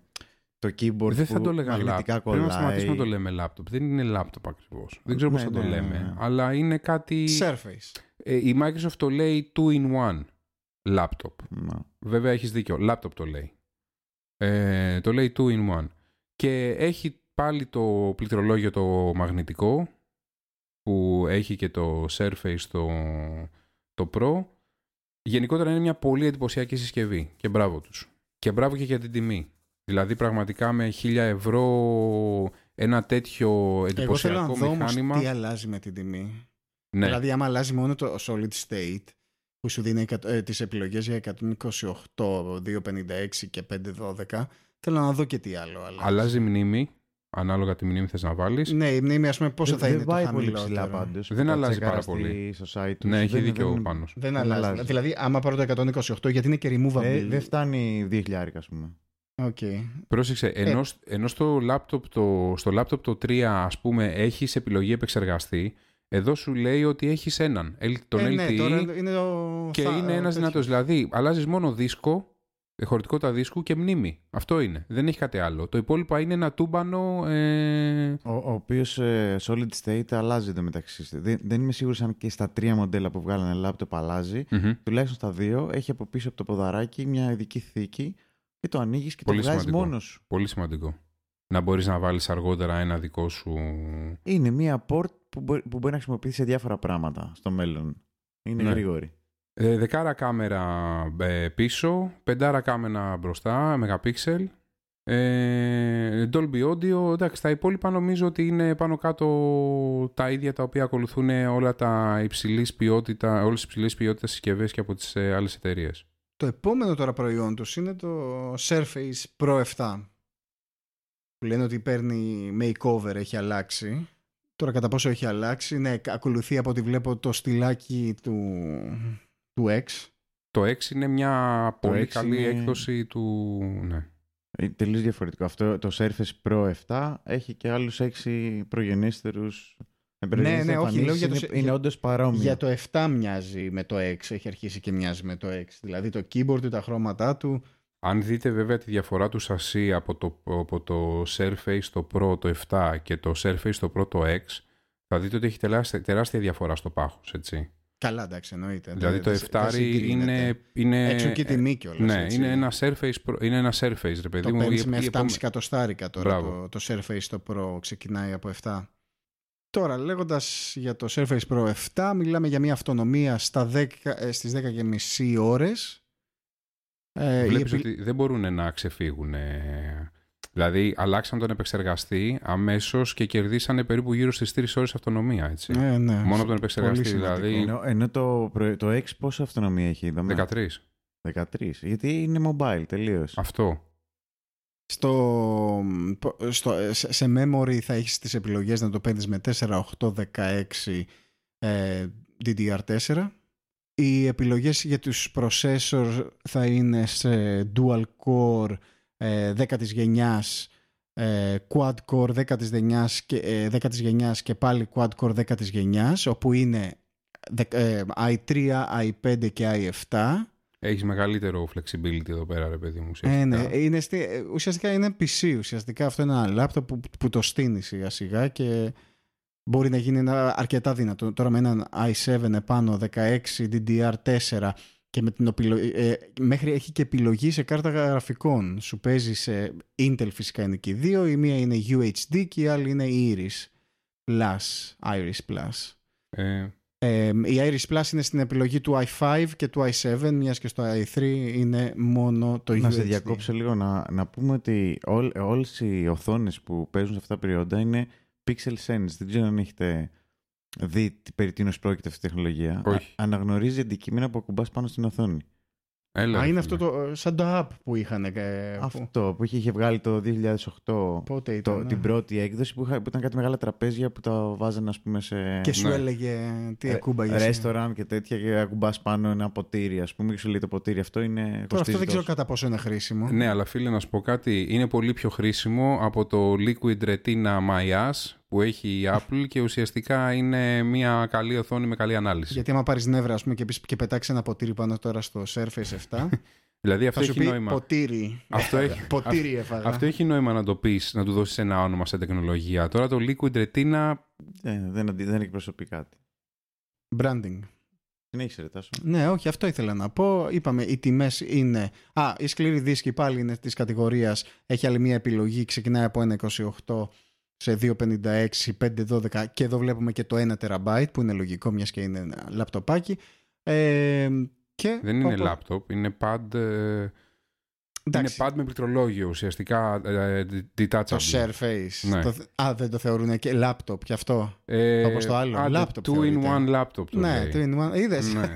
το keyboard. Δεν θα το έλεγα λάπτοπ. Πρέπει να σταματήσουμε να το λέμε λάπτοπ. Δεν είναι λάπτοπ ακριβώς. Δεν ξέρω πώς θα το λέμε. Ναι. Αλλά είναι κάτι. Surface. Η Microsoft το λέει 2-in-1. Λάπτοπ. No. Βέβαια έχεις δίκιο. Λάπτοπ το λέει. Το λέει 2-in-1. Και έχει πάλι το πληκτρολόγιο το μαγνητικό που έχει και το Surface το Pro. Γενικότερα είναι μια πολύ εντυπωσιακή συσκευή. Και μπράβο τους. Και μπράβο και για την τιμή. Δηλαδή πραγματικά με 1.000 ευρώ ένα τέτοιο εντυπωσιακό μηχάνημα. Εγώ θέλω να δω τι αλλάζει με την τιμή. Ναι. Δηλαδή άμα αλλάζει μόνο το solid state που σου δίνει τις επιλογές για 128, 256 και 512. Θέλω να δω και τι άλλο. Αλλάζει μνήμη, ανάλογα τη μνήμη θες να βάλεις. Ναι, η μνήμη, ας πούμε, πόσο θα είναι το χαμηλότερο. Δεν αλλάζει πάρα πολύ. Ναι, έχει δίκιο ο Πάνος. Δεν αλλάζει. Δηλαδή, άμα πάρω το 128, γιατί είναι και removable. Δεν φτάνει 2.000, ας πούμε. Okay. Πρόσεξε, ενώ στο laptop το 3, ας πούμε, έχεις επιλογή επεξεργαστή, εδώ σου λέει ότι έχεις έναν, τον LTE, τώρα είναι και είναι ένας δυνατός. Δηλαδή, αλλάζεις μόνο δίσκο, χωρητικότητα δίσκου και μνήμη. Αυτό είναι. Δεν έχει κάτι άλλο. Το υπόλοιπο είναι ένα τούμπανο. Ο οποίος solid state αλλάζει το μεταξύ. Δεν είμαι σίγουρος αν και στα τρία μοντέλα που βγάλανε λάπτοπ αλλάζει. Mm-hmm. Τουλάχιστον στα δύο έχει από πίσω από το ποδαράκι μια ειδική θήκη και το ανοίγεις και πολύ το βγάζεις μόνος. Πολύ σημαντικό. Να μπορείς να βάλεις αργότερα ένα δικό σου. Είναι μια port που μπορεί να χρησιμοποιηθεί σε διάφορα πράγματα στο μέλλον. Είναι γρήγορη. 10 κάμερα πίσω, 5 κάμερα μπροστά, μεγαπίξελ. Dolby Audio. Εντάξει, τα υπόλοιπα νομίζω ότι είναι πάνω κάτω τα ίδια τα οποία ακολουθούν όλα τα υψηλής ποιότητα, όλες τις υψηλής ποιότητας συσκευές και από τις άλλες εταιρείες. Το επόμενο τώρα προϊόν τους είναι το Surface Pro 7. Που λένε ότι παίρνει makeover, έχει αλλάξει. Τώρα κατά πόσο έχει αλλάξει, ναι, ακολουθεί από ό,τι βλέπω το στυλάκι του X. Το X είναι μια πολύ καλή έκδοση του. Ναι. Τελείως διαφορετικό. Αυτό το Surface Pro 7 έχει και άλλους 6 προγενέστερους. Ναι, όχι, λέω για είναι όντως παρόμοιο. Για το 7 μοιάζει με το 6, έχει αρχίσει και μοιάζει με το 6. Δηλαδή το keyboard του, τα χρώματά του. Αν δείτε βέβαια τη διαφορά του σασί από το Surface το Pro το 7 και το Surface το Pro το 6, θα δείτε ότι έχει τεράστια διαφορά στο πάχος, έτσι. Καλά, εντάξει, εννοείται. Δηλαδή το 7 είναι έξω και τιμή κιόλας. Ναι, έτσι. Είναι ένα Surface, ρε παιδί μου. Το παίρνεις με 7,5 εκατοστάρικα τώρα. Το Surface το Pro ξεκινάει από 7. Τώρα, λέγοντας για το Surface Pro 7, μιλάμε για μια αυτονομία στις 10,5 ώρες. Βλέπεις ότι δεν μπορούν να ξεφύγουν. Δηλαδή αλλάξαν τον επεξεργαστή αμέσως και κερδίσανε περίπου γύρω στις 3 ώρες αυτονομία, έτσι. Ναι. Μόνο από τον επεξεργαστή δηλαδή. Ενώ το X πόσο αυτονομία έχει, είδαμε. 13. Γιατί είναι mobile τελείως. Αυτό. Σε memory θα έχεις τις επιλογές να το παίρνεις με 4, 8, 16 DDR4. Οι επιλογές για τους processors θα είναι σε dual core 10ης γενιάς, quad core 10ης γενιάς και πάλι quad core 10ης γενιάς, όπου είναι i3, i5 και i7. Έχεις μεγαλύτερο flexibility εδώ πέρα, ρε παιδί μου, ουσιαστικά. Ναι, είναι ουσιαστικά είναι PC. Ουσιαστικά αυτό είναι ένα λάπτοπ που το στείνει σιγά σιγά και μπορεί να γίνει αρκετά δυνατό. Τώρα με έναν i7 επάνω, 16 DDR4 και με την μέχρι έχει και επιλογή σε κάρτα γραφικών. Σου παίζει σε Intel, φυσικά είναι και οι δύο. Η μία είναι UHD και η άλλη είναι Iris Plus. Η Iris Plus είναι στην επιλογή του i5 και του i7, μιας και στο i3 είναι μόνο το USB. Να σε διακόψω λίγο, να πούμε ότι όλες οι οθόνες που παίζουν σε αυτά τα περιόντα είναι pixel sense. Δεν ξέρω αν έχετε δει περί τίνος πρόκειται αυτή η τεχνολογία. Όχι. Αναγνωρίζει αντικείμενα που ακουμπάς πάνω στην οθόνη. Είναι αυτό σαν το app που είχαν. Αυτό που είχε βγάλει το 2008. Πότε ήταν, την πρώτη έκδοση που ήταν κάτι μεγάλα τραπέζια που τα βάζανε, ας πούμε, σε. Και σου έλεγε τι ακούμπαγες. Ρέστοραν και τέτοια, και ακουμπάς πάνω ένα ποτήρι, ας πούμε, και σου λέει το ποτήρι αυτό είναι. Τώρα αυτό δεν ξέρω κατά πόσο είναι χρήσιμο. Ναι, αλλά φίλε, να σου πω κάτι. Είναι πολύ πιο χρήσιμο από το Liquid Retina My Ass που έχει η Apple και ουσιαστικά είναι μια καλή οθόνη με καλή ανάλυση. Γιατί άμα πάρεις νεύρα, ας πούμε, και πετάξει ένα ποτήρι πάνω τώρα στο Surface 7, δηλαδή αυτό θα σου πει νόημα. Ποτήρι. Ποτήρι έφαγα. Αυτό έχει νόημα να το πεις, να του δώσεις ένα όνομα σε τεχνολογία. Τώρα το Liquid Retina δεν εκπροσωπεί κάτι. Branding. Συνέχισε, ρε Τάσο. Ναι, όχι, αυτό ήθελα να πω. Είπαμε, οι τιμές είναι. Η σκληρή δίσκη πάλι είναι της κατηγορίας. Έχει άλλη μια επιλογή, ξεκινάει από 1.28 σε 2.56, 5.12 και εδώ βλέπουμε και το 1 TB που είναι λογικό μιας και είναι ένα λαπτοπάκι. Δεν είναι λάπτοπ, είναι pad. Εντάξει. Είναι pad με πληκτρολόγιο ουσιαστικά. Detachable. Το Surface. Ναι. Δεν το θεωρούν και λάπτοπ κι αυτό. Όπως το άλλο. Λάπτοπ. 2-in-1 λάπτοπ. Ναι, 2-in-1. Είδες. Ναι.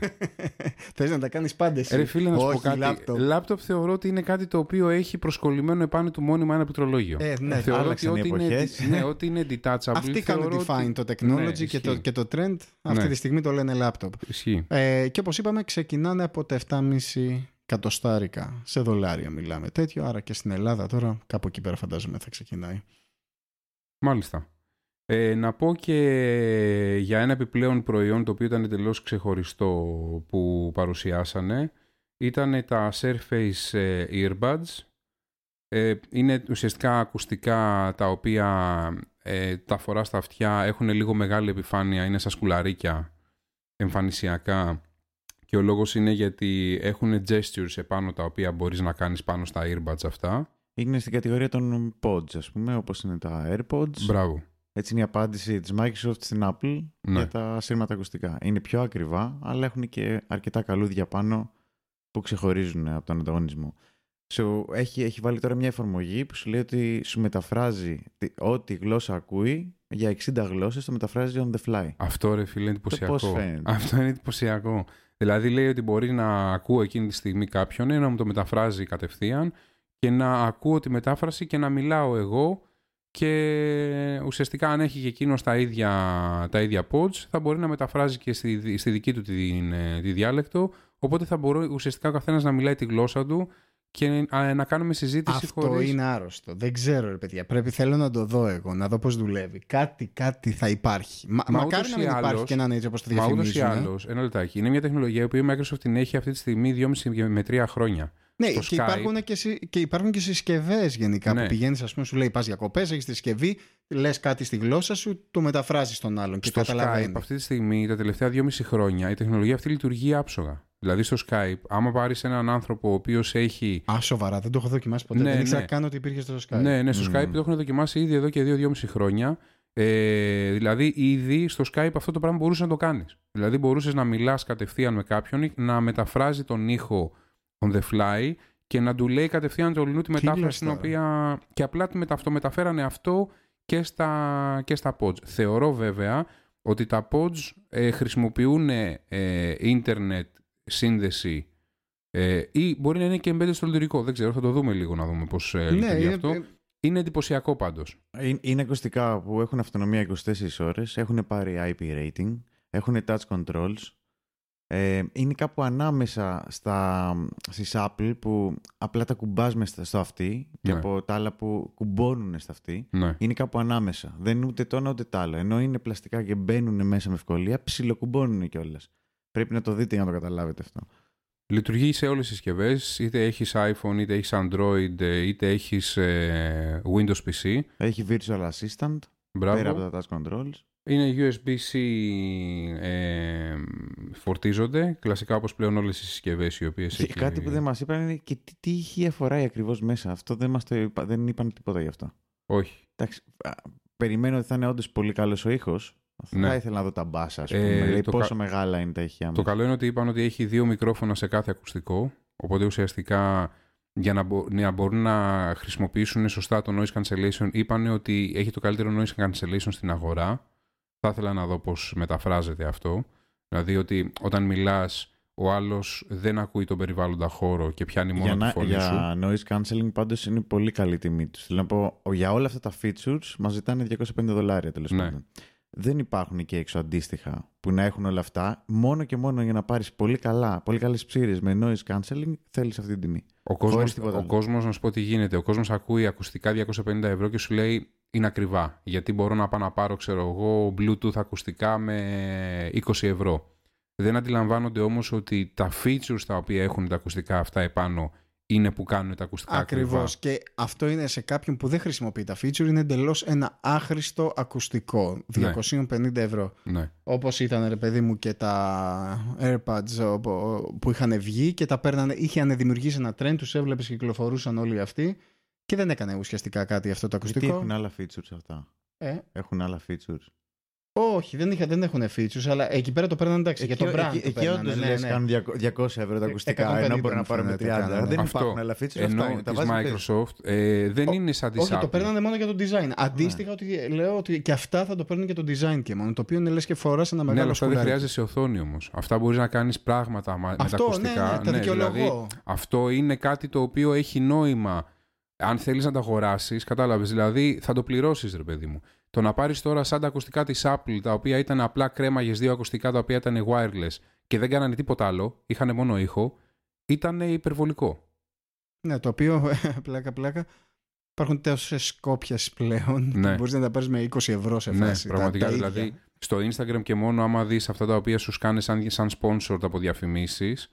Θες να τα κάνεις πάντα εσύ. Ρε φίλε, να σου πω κάτι. Λάπτοπ θεωρώ ότι είναι κάτι το οποίο έχει προσκολλημένο επάνω του μόνιμα ένα πληκτρολόγιο. Ναι, θεωρώ ότι είναι detachable. Αυτοί κάνουν define το technology και το trend. Αυτή τη στιγμή το λένε λάπτοπ. Και όπως είπαμε, ξεκινάνε από τα 7,5 κατοστάρικα, σε δολάρια μιλάμε τέτοιο, άρα και στην Ελλάδα τώρα κάπου εκεί πέρα φαντάζομαι θα ξεκινάει. Μάλιστα. Να πω και για ένα επιπλέον προϊόν το οποίο ήταν εντελώς ξεχωριστό που παρουσιάσανε, ήταν τα Surface Earbuds. Είναι ουσιαστικά ακουστικά τα οποία τα φορά στα αυτιά, έχουν λίγο μεγάλη επιφάνεια, είναι σαν σκουλαρίκια εμφανισιακά. Και ο λόγος είναι γιατί έχουν gestures επάνω τα οποία μπορείς να κάνεις πάνω στα earbuds αυτά. Είναι στην κατηγορία των pods, ας πούμε, όπως είναι τα AirPods. Μπράβο. Έτσι είναι η απάντηση της Microsoft στην Apple για τα σύρματα ακουστικά. Είναι πιο ακριβά, αλλά έχουν και αρκετά καλούδια πάνω που ξεχωρίζουν από τον ανταγωνισμό. Έχει βάλει τώρα μια εφαρμογή που σου λέει ότι σου μεταφράζει ό,τι γλώσσα ακούει για 60 γλώσσες, το μεταφράζει on the fly. Αυτό, ρε φίλε, εντυπωσιακό. Αυτό είναι εντυπωσιακό. Δηλαδή λέει ότι μπορεί να ακούω εκείνη τη στιγμή κάποιον, να μου το μεταφράζει κατευθείαν και να ακούω τη μετάφραση και να μιλάω εγώ, και ουσιαστικά αν έχει και εκείνος τα ίδια pods θα μπορεί να μεταφράζει και στη δική του τη διάλεκτο, οπότε θα μπορεί ουσιαστικά ο καθένας να μιλάει τη γλώσσα του και να κάνουμε συζήτηση. Αυτό είναι άρρωστο. Δεν ξέρω, ρε παιδιά. Θέλω να το δω εγώ, να δω πώς δουλεύει. Κάτι θα υπάρχει. Μακάρι να μην υπάρχει και να είναι έτσι όπως το διαφημίζουν. Μα ούτως ή άλλως, ένα λεπτάκι. Είναι μια τεχνολογία που η Microsoft την έχει αυτή τη στιγμή 2,5 με 3 χρόνια. Ναι, και υπάρχουν και συσκευές γενικά που πηγαίνεις, ας πούμε, σου λέει πας διακοπές, έχεις τη συσκευή, λες κάτι στη γλώσσα σου, το μεταφράζεις τον άλλον και καταλαβαίνεις. Αυτή τη στιγμή, τα τελευταία 2,5 χρόνια, η τεχνολογία αυτή λειτουργεί άψογα. Δηλαδή στο Skype, άμα πάρεις έναν άνθρωπο ο οποίος έχει. Σοβαρά, δεν το έχω δοκιμάσει ποτέ. Δεν ήξερα καν ότι υπήρχε στο Skype. Ναι, στο Skype το έχουν δοκιμάσει ήδη εδώ και 2,5 χρόνια. Δηλαδή, ήδη στο Skype αυτό το πράγμα μπορούσες να το κάνεις. Δηλαδή, μπορούσες να μιλάς κατευθείαν με κάποιον, να μεταφράζει τον ήχο on the fly και να του λέει κατευθείαν το ελληνού τη μετάφραση την οποία. Και απλά το μεταφέρανε αυτό και στα pods. Θεωρώ βέβαια ότι τα pods χρησιμοποιούν ίντερνετ σύνδεση Ή μπορεί να είναι και embedded στο λειτουργικό. Δεν ξέρω, θα το δούμε λίγο να δούμε πώς λειτουργεί αυτό. Είναι εντυπωσιακό πάντως. Είναι ακουστικά που έχουν αυτονομία 24 ώρες, έχουν πάρει IP rating, έχουν touch controls. Είναι κάπου ανάμεσα στις Apple που απλά τα κουμπάς μες στο αυτί και από τα άλλα που κουμπώνουν στα αυτί. Ναι. Είναι κάπου ανάμεσα. Δεν είναι ούτε το ένα ούτε το άλλο. Ενώ είναι πλαστικά και μπαίνουν μέσα με ευκολία, ψιλοκουμπώνουν κιόλας. Πρέπει να το δείτε για να το καταλάβετε αυτό. Λειτουργεί σε όλες τις συσκευές, είτε έχεις iPhone, είτε έχεις Android, είτε έχεις Windows PC. Έχει Virtual Assistant, μπράβο, πέρα από τα touch controls. Είναι USB-C, φορτίζονται, κλασικά όπως πλέον όλες οι συσκευές οι οποίες... Και κάτι που δεν μας είπαν είναι και τι ηχεία φοράει ακριβώς μέσα. Αυτό δεν είπαν τίποτα γι' αυτό. Όχι. Εντάξει, περιμένω ότι θα είναι όντως πολύ καλός ο ήχος. Ναι. Θα ήθελα να δω τα μπάσα, ας πούμε. Λέει, πόσο μεγάλα είναι τα ηχεία μας. Το καλό είναι ότι είπαν ότι έχει 2 μικρόφωνα σε κάθε ακουστικό. Οπότε ουσιαστικά για να μπορούν να χρησιμοποιήσουν σωστά το noise cancellation, είπαν ότι έχει το καλύτερο noise cancellation στην αγορά. Θα ήθελα να δω πώς μεταφράζεται αυτό. Δηλαδή ότι όταν μιλάς, ο άλλος δεν ακούει τον περιβάλλοντα χώρο και πιάνει μόνο τη φωνή σου. Για noise cancelling πάντως είναι πολύ καλή τιμή τους. Θέλω να πω, για όλα αυτά τα features μας ζητάνε $250 τέλος πάντων. Δεν υπάρχουν και έξω αντίστοιχα που να έχουν όλα αυτά. Μόνο και μόνο για να πάρεις πολύ καλές ψήρες με noise cancelling, θέλεις αυτή την τιμή. Ο κόσμος, να σου πω τι γίνεται. Ο κόσμος ακούει ακουστικά €250 και σου λέει είναι ακριβά. Γιατί μπορώ να πάω να πάρω, ξέρω εγώ, Bluetooth ακουστικά με €20. Δεν αντιλαμβάνονται όμως ότι τα features τα οποία έχουν τα ακουστικά αυτά επάνω είναι που κάνουν τα ακουστικά ακριβώς. Και αυτό είναι σε κάποιον που δεν χρησιμοποιεί τα feature, είναι εντελώς ένα άχρηστο ακουστικό. €250. Ναι. Όπως ήταν, ρε παιδί μου, και τα AirPods που είχαν βγει και τα παίρνανε, είχαν δημιουργήσει ένα trend, τους έβλεπες, κυκλοφορούσαν όλοι αυτοί και δεν έκανε ουσιαστικά κάτι αυτό το ακουστικό. Γιατί έχουν άλλα features αυτά. Έχουν άλλα features. Όχι, δεν έχουν features, αλλά εκεί πέρα το παίρνανε, εντάξει, για τον brand. Εκεί όντως λες κάνουν €200 τα ακουστικά, ενώ μπορεί να πάρουμε 30. Δεν υπάρχουν άλλα features. Ενώ της Microsoft δεν είναι σαν τη Apple. Όχι, το παίρνανε μόνο για το design. Αντίστοιχα, λέω ότι και αυτά θα το παίρνουν για το design και μόνο. Το οποίο είναι λες και φοράς ένα μεγάλο σκουλάκι. Ναι, αλλά αυτό δεν χρειάζεσαι οθόνη όμως. Αυτά μπορείς να κάνεις πράγματα με τα ακουστικά. Αυτό είναι κάτι το οποίο έχει νόημα. Αν θέλεις να τα αγοράσεις, κατάλαβες, δηλαδή θα το πληρώσεις, ρε παιδί μου. Το να πάρεις τώρα σαν τα ακουστικά της Apple, τα οποία ήταν απλά κρέμαγες, 2 ακουστικά τα οποία ήταν wireless και δεν κάνανε τίποτα άλλο, είχαν μόνο ήχο, ήταν υπερβολικό. Ναι, το οποίο, πλάκα-πλάκα, υπάρχουν τόσες σκόπιες πλέον, ναι. Μπορείς να τα πάρεις με €20 σε φάση. Ναι, πραγματικά, δηλαδή στο Instagram και μόνο άμα δεις αυτά τα οποία σου σκάνε σαν sponsored από διαφημίσεις,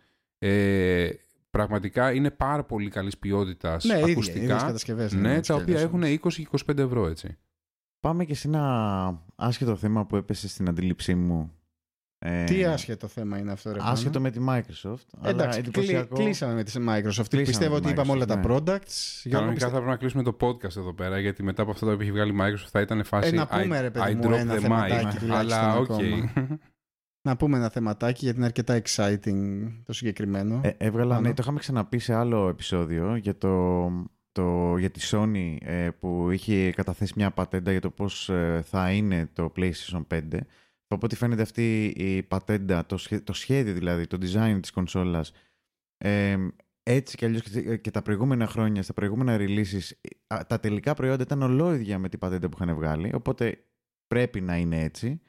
πραγματικά είναι πάρα πολύ καλής ποιότητας, ναι, ακουστικά, ίδιες κατασκευές, ναι, τα οποία έχουν €20-25, έτσι. Πάμε και σε ένα άσχετο θέμα που έπεσε στην αντίληψή μου. Τι άσχετο θέμα είναι αυτό, ρε? Άσχετο με τη Microsoft. Εντάξει, κλείσαμε με τη Microsoft. Πιστεύω ότι είπαμε όλα τα products. Κανονικά θα πρέπει να κλείσουμε το podcast εδώ πέρα, γιατί μετά από αυτό που έχει βγάλει η Microsoft θα ήταν φάση I drop the mic. Αλλά οκ. Να πούμε ένα θεματάκι, γιατί είναι αρκετά exciting το συγκεκριμένο. Έβγαλα, ναι, το είχαμε ξαναπεί σε άλλο επεισόδιο για για τη Sony που είχε καταθέσει μια πατέντα για το πώς θα είναι το PlayStation 5. Από ό,τι φαίνεται αυτή η πατέντα, το σχέδιο δηλαδή, το design της κονσόλας, έτσι κι αλλιώς και τα προηγούμενα χρόνια, στα προηγούμενα releases, τα τελικά προϊόντα ήταν ολόιδια με την πατέντα που είχαν βγάλει, οπότε πρέπει να είναι έτσι.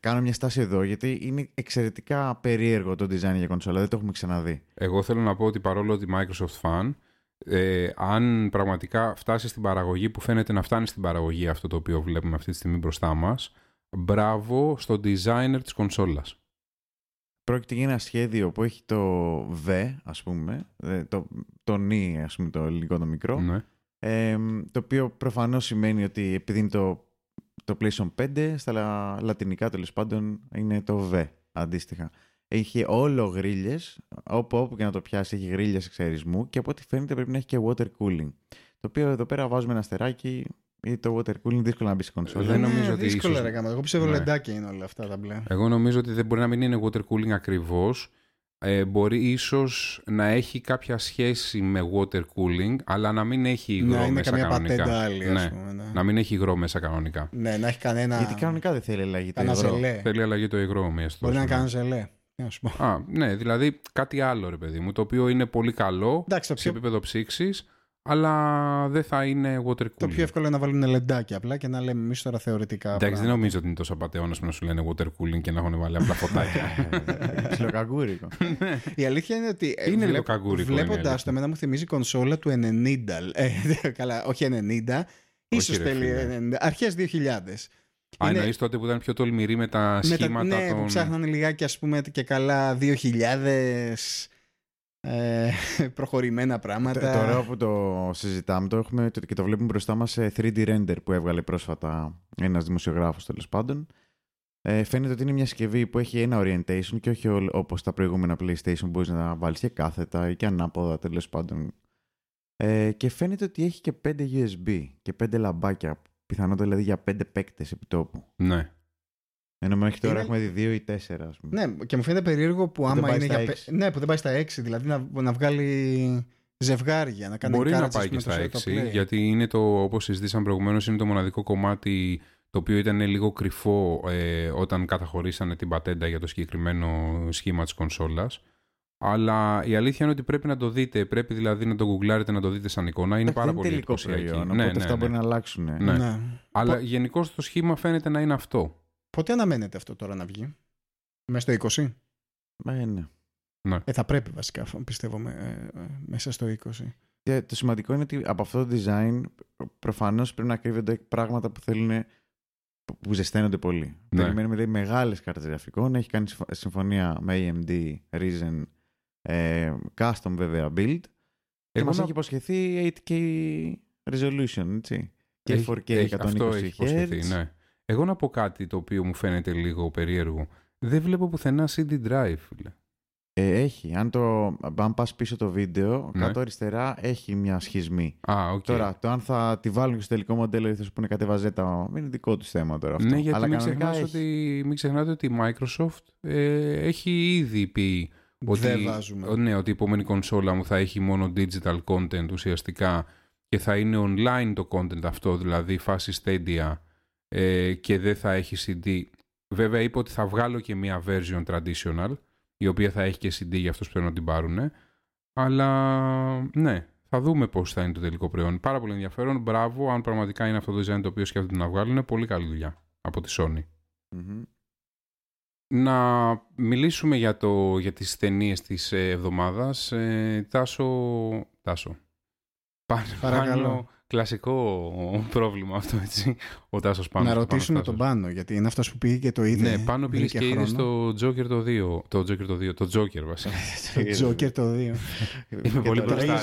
Κάνω μια στάση εδώ, γιατί είναι εξαιρετικά περίεργο το design για κονσόλα. Δεν το έχουμε ξαναδεί. Εγώ θέλω να πω ότι παρόλο ότι Microsoft fan, αν πραγματικά φτάσει στην παραγωγή που φαίνεται να φτάνει στην παραγωγή αυτό το οποίο βλέπουμε αυτή τη στιγμή μπροστά μας, μπράβο στον designer της κονσόλας. Πρόκειται για ένα σχέδιο που έχει το V, ας πούμε, το N, ας πούμε, το ελληνικό το μικρό, ναι. Το οποίο προφανώς σημαίνει ότι επειδή είναι το PlayStation 5, στα λατινικά τέλος πάντων είναι το V αντίστοιχα. Έχει όλο γρίλιες, όπου και να το πιάσει έχει γρίλιες εξαιρισμού και από ό,τι φαίνεται πρέπει να έχει και water cooling. Το οποίο εδώ πέρα βάζουμε ένα στεράκι, ή το water cooling δύσκολα να μπει στη κονσόλα. Δεν νομίζω ότι δύσκολα ίσως... Εγώ πιστεύω λεντάκια είναι όλα αυτά τα μπλε. Εγώ νομίζω ότι δεν μπορεί να μην είναι water cooling ακριβώς. Μπορεί ίσως να έχει κάποια σχέση με water cooling, αλλά να μην έχει υγρό μέσα κανονικά. Άλλη, ναι, πούμε, ναι. Να μην έχει υγρό μέσα κανονικά. Ναι, να έχει κανένα. Γιατί κανονικά δεν θέλει αλλαγή το υγρό. Θέλει αλλαγή το υγρό μέσα. Μπορεί να κάνει ζελέ. Ναι, δηλαδή κάτι άλλο, ρε παιδί μου, το οποίο είναι πολύ καλό σε επίπεδο ψήξης, αλλά δεν θα είναι water cooler. Το πιο εύκολο είναι να βάλουν λεντάκι απλά και να λέμε εμείς τώρα θεωρητικά. Εντάξει, δεν νομίζω ότι είναι τόσο απατεώνας που να σου λένε water cooling και να έχουν βάλει απλά φωτάκια. Ψιλοκαγκούρικο. Η αλήθεια είναι ότι. Είναι λοκαγκούρικο. Βλέποντας το, εμένα μου θυμίζει κονσόλα του 90. Καλά, όχι 90, ίσως τέλη 90, αρχές 2000. Α, είναι... εννοείς τότε που ήταν πιο τολμηροί με τα σχήματα. Ναι, που ψάχνανε λιγάκι, ας πούμε, και καλά 2000 προχωρημένα πράγματα. Τώρα που το συζητάμε, το έχουμε και το βλέπουμε μπροστά μας σε 3D render που έβγαλε πρόσφατα ένας δημοσιογράφος, τέλος πάντων. Φαίνεται ότι είναι μια συσκευή που έχει ένα orientation και όχι όπως τα προηγούμενα PlayStation, μπορείς να βάλεις και κάθετα και ανάποδα, τέλος πάντων. Και φαίνεται ότι έχει και 5 USB και 5 λαμπάκια. Πιθανότητα δηλαδή για 5 παίκτες επιτόπου. Ναι. Ενώ μέχρι τώρα έχουμε δει 2 ή 4, ας πούμε. Ναι, και μου φαίνεται περίεργο που άμα είναι για 6. Ναι, που δεν πάει στα 6, δηλαδή να βγάλει ζευγάρια, να κάνει κάρτσες. Μπορεί να πάει και στα 6, γιατί είναι το, όπως συζητήσαμε προηγουμένως, είναι το μοναδικό κομμάτι το οποίο ήταν λίγο κρυφό όταν καταχωρήσανε την πατέντα για το συγκεκριμένο σχήμα της κονσόλας. Αλλά η αλήθεια είναι ότι πρέπει να το δείτε. Πρέπει δηλαδή να το γκουγκλάρετε, να το δείτε σαν εικόνα. Είναι πάρα πολύ εντυπωσιακή. Οπότε αυτά μπορεί να αλλάξουν. Ναι. Αλλά γενικώς το σχήμα φαίνεται να είναι αυτό. Πότε αναμένεται αυτό τώρα να βγει? Μέσα στο 20? Ναι. Θα πρέπει βασικά, πιστεύω, μέσα στο 20. Και το σημαντικό είναι ότι από αυτό το design προφανώς πρέπει να κρύβονται πράγματα που θέλουν, που ζεσταίνονται πολύ. Ναι. Περιμένουμε δηλαδή μεγάλες κάρτες γραφικών. Έχει κάνει συμφωνία με AMD, Ryzen, custom βέβαια build. Και μας έχει υποσχεθεί 8K resolution, έτσι. Και 4K 120 Hz. Εγώ να πω κάτι το οποίο μου φαίνεται λίγο περίεργο. Δεν βλέπω πουθενά CD drive, φίλε. Έχει. Αν πας πίσω το βίντεο, ναι, κάτω αριστερά έχει μια σχισμή. Okay. Τώρα, το αν θα τη βάλουν στο τελικό μοντέλο ή θα σου πούνε κατεβαζέτα, είναι δικό του θέμα τώρα αυτό. Ναι, γιατί αλλά μην ξεχνάτε ότι η Microsoft έχει ήδη πει ότι η επόμενη κονσόλα μου θα έχει μόνο digital content ουσιαστικά και θα είναι online το content αυτό, δηλαδή φάση Stadia, και δεν θα έχει CD. Βέβαια είπε ότι θα βγάλω και μια version traditional, η οποία θα έχει και CD για αυτούς που θέλουν να την πάρουν. Αλλά ναι, θα δούμε πώς θα είναι το τελικό προϊόν. Πάρα πολύ ενδιαφέρον. Μπράβο, αν πραγματικά είναι αυτό το design το οποίο σκέφτονται να βγάλουν. Πολύ καλή δουλειά από τη Sony. Mm-hmm. Να μιλήσουμε για τις ταινίες της εβδομάδας. Τάσο. Παρακαλώ. Κλασικό πρόβλημα αυτό, έτσι. Ο Τάσος Πάνος. Να ρωτήσουμε τον Πάνο, γιατί είναι αυτός που πήγε και το είδε. Ναι, Πάνο πήγε και είδε στο Joker το 2. Το Joker βασικά. Το Joker το 2. Είμαι πολύ μπροστά.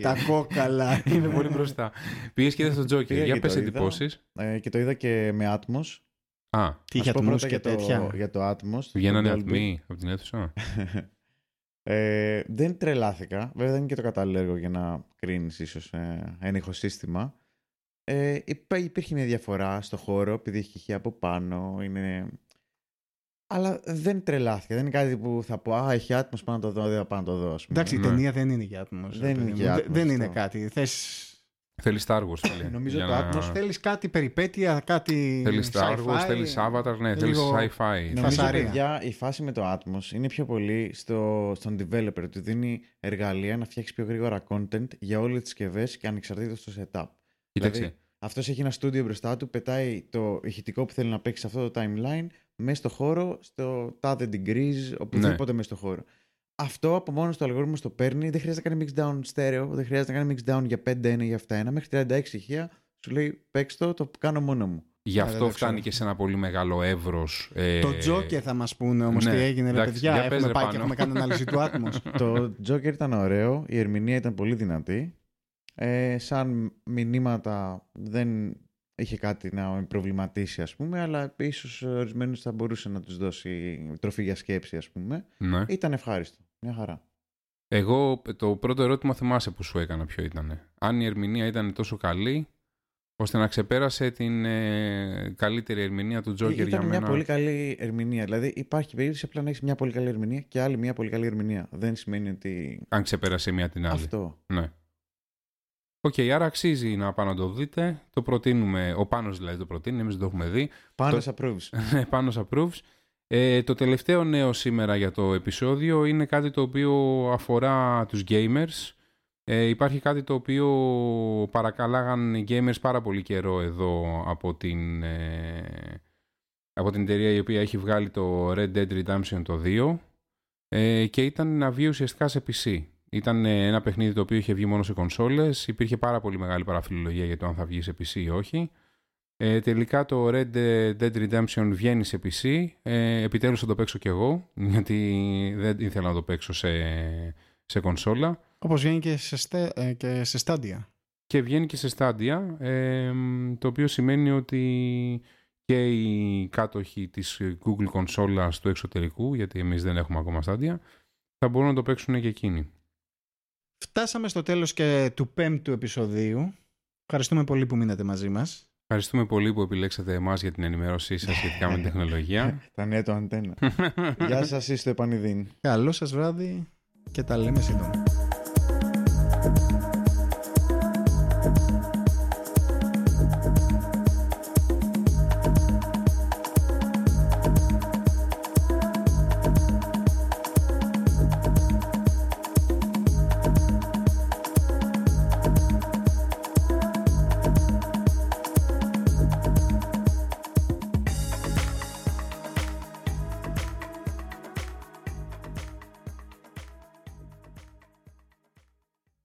Τα κόκαλα. Είμαι πολύ μπροστά. Πήγες και είδες στο Joker. Για πες εντυπώσεις. Και το είδα και με Atmos. Τι είχε Atmos και τέτοια. Για το Atmos. Βγαίνανε ατμοί από την αίθουσα. Δεν τρελάθηκα. Βέβαια δεν είναι και το κατάλληλο έργο για να κρίνεις ίσως ένα ηχοσύστημα. Υπήρχε μια διαφορά στο χώρο, επειδή έχει χιχιά από πάνω, είναι... Αλλά δεν τρελάθηκα. Δεν είναι κάτι που θα πω έχει Atmos, πάνω το δω, δεν θα πάνω το δω. Εντάξει, η ταινία δεν είναι για Atmos. Δεν είναι κάτι. Θέλει Star Wars. Νομίζω το Atmos θέλει κάτι περιπέτεια, κάτι. Θέλει Star Wars, θέλει Avatar, ναι, θέλει sci-fi. Νομίζω, παιδιά, η φάση με το Atmos είναι πιο πολύ στον developer. Του δίνει εργαλεία να φτιάξει πιο γρήγορα content για όλες τις συσκευές και ανεξαρτήτως το setup. Κοίταξε. Δηλαδή, αυτός έχει ένα στούντιο μπροστά του, πετάει το ηχητικό που θέλει να παίξει σε αυτό το timeline μέσα στο χώρο, στο τάδε degrees, οπουδήποτε μέσα στο χώρο. Αυτό από μόνο το αλγόριθμο το παίρνει, δεν χρειάζεται να κάνει mix down στέρεο, δεν χρειάζεται να κάνει mix down για 5-1 ή για 7-1. Μέχρι 36 ηχεία σου λέει παίξ' το κάνω μόνο μου. Γι' αυτό φτάνει και σε ένα πολύ μεγάλο εύρος. Το Joker θα μας πούνε όμως τι έγινε, ρε παιδιά. Έχουμε πάει και έχουμε κάνει ανάλυση του Atmos. Το Joker ήταν ωραίο, η ερμηνεία ήταν πολύ δυνατή. Σαν μηνύματα δεν είχε κάτι να προβληματίσει, ας πούμε, αλλά ίσως ορισμένους θα μπορούσε να τους δώσει τροφή για σκέψη, ας πούμε. Ναι. Ήταν ευχάριστο. Μια χαρά. Εγώ το πρώτο ερώτημα θυμάσαι που σου έκανα ποιο ήτανε. Αν η ερμηνεία ήταν τόσο καλή, ώστε να ξεπέρασε την καλύτερη ερμηνεία του Τζόκερ για μένα. Ήταν μια πολύ καλή ερμηνεία. Δηλαδή υπάρχει περίπτωση απλά να έχεις μια πολύ καλή ερμηνεία και άλλη μια πολύ καλή ερμηνεία. Δεν σημαίνει ότι... Αν ξεπέρασε μια την άλλη. Αυτό. Ναι. Okay, άρα αξίζει να πάμε να το δείτε. Το προτείνουμε, ο Πάνος δηλαδή το προτείνει, εμείς δεν το έχουμε δει. Πάνος approves. Πάνος approves. Το τελευταίο νέο σήμερα για το επεισόδιο είναι κάτι το οποίο αφορά τους gamers. Υπάρχει κάτι το οποίο παρακαλάγαν οι gamers πάρα πολύ καιρό εδώ από την εταιρεία η οποία έχει βγάλει το Red Dead Redemption 2 και ήταν να βγει ουσιαστικά σε PC. Ήταν ένα παιχνίδι το οποίο είχε βγει μόνο σε κονσόλες. Υπήρχε πάρα πολύ μεγάλη παραφιλολογία για το αν θα βγει σε PC ή όχι. Τελικά το Red Dead Redemption βγαίνει σε PC. Επιτέλους θα το παίξω κι εγώ, γιατί δεν ήθελα να το παίξω σε κονσόλα. Όπως βγαίνει και σε Stadia. Και βγαίνει και σε Stadia, το οποίο σημαίνει ότι και οι κάτοχοι της Google κονσόλας του εξωτερικού, γιατί εμείς δεν έχουμε ακόμα Stadia, θα μπορούν να το παίξουν και εκείνοι. Φτάσαμε στο τέλος και του 5ου επεισοδίου. Ευχαριστούμε πολύ που μείνατε μαζί μας. Ευχαριστούμε πολύ που επιλέξατε εμάς για την ενημέρωσή σας σχετικά με την τεχνολογία. Τα νέα του αντένα. Γεια σας, είστε επανειδήν. Καλό σας βράδυ και τα λέμε σύντομα.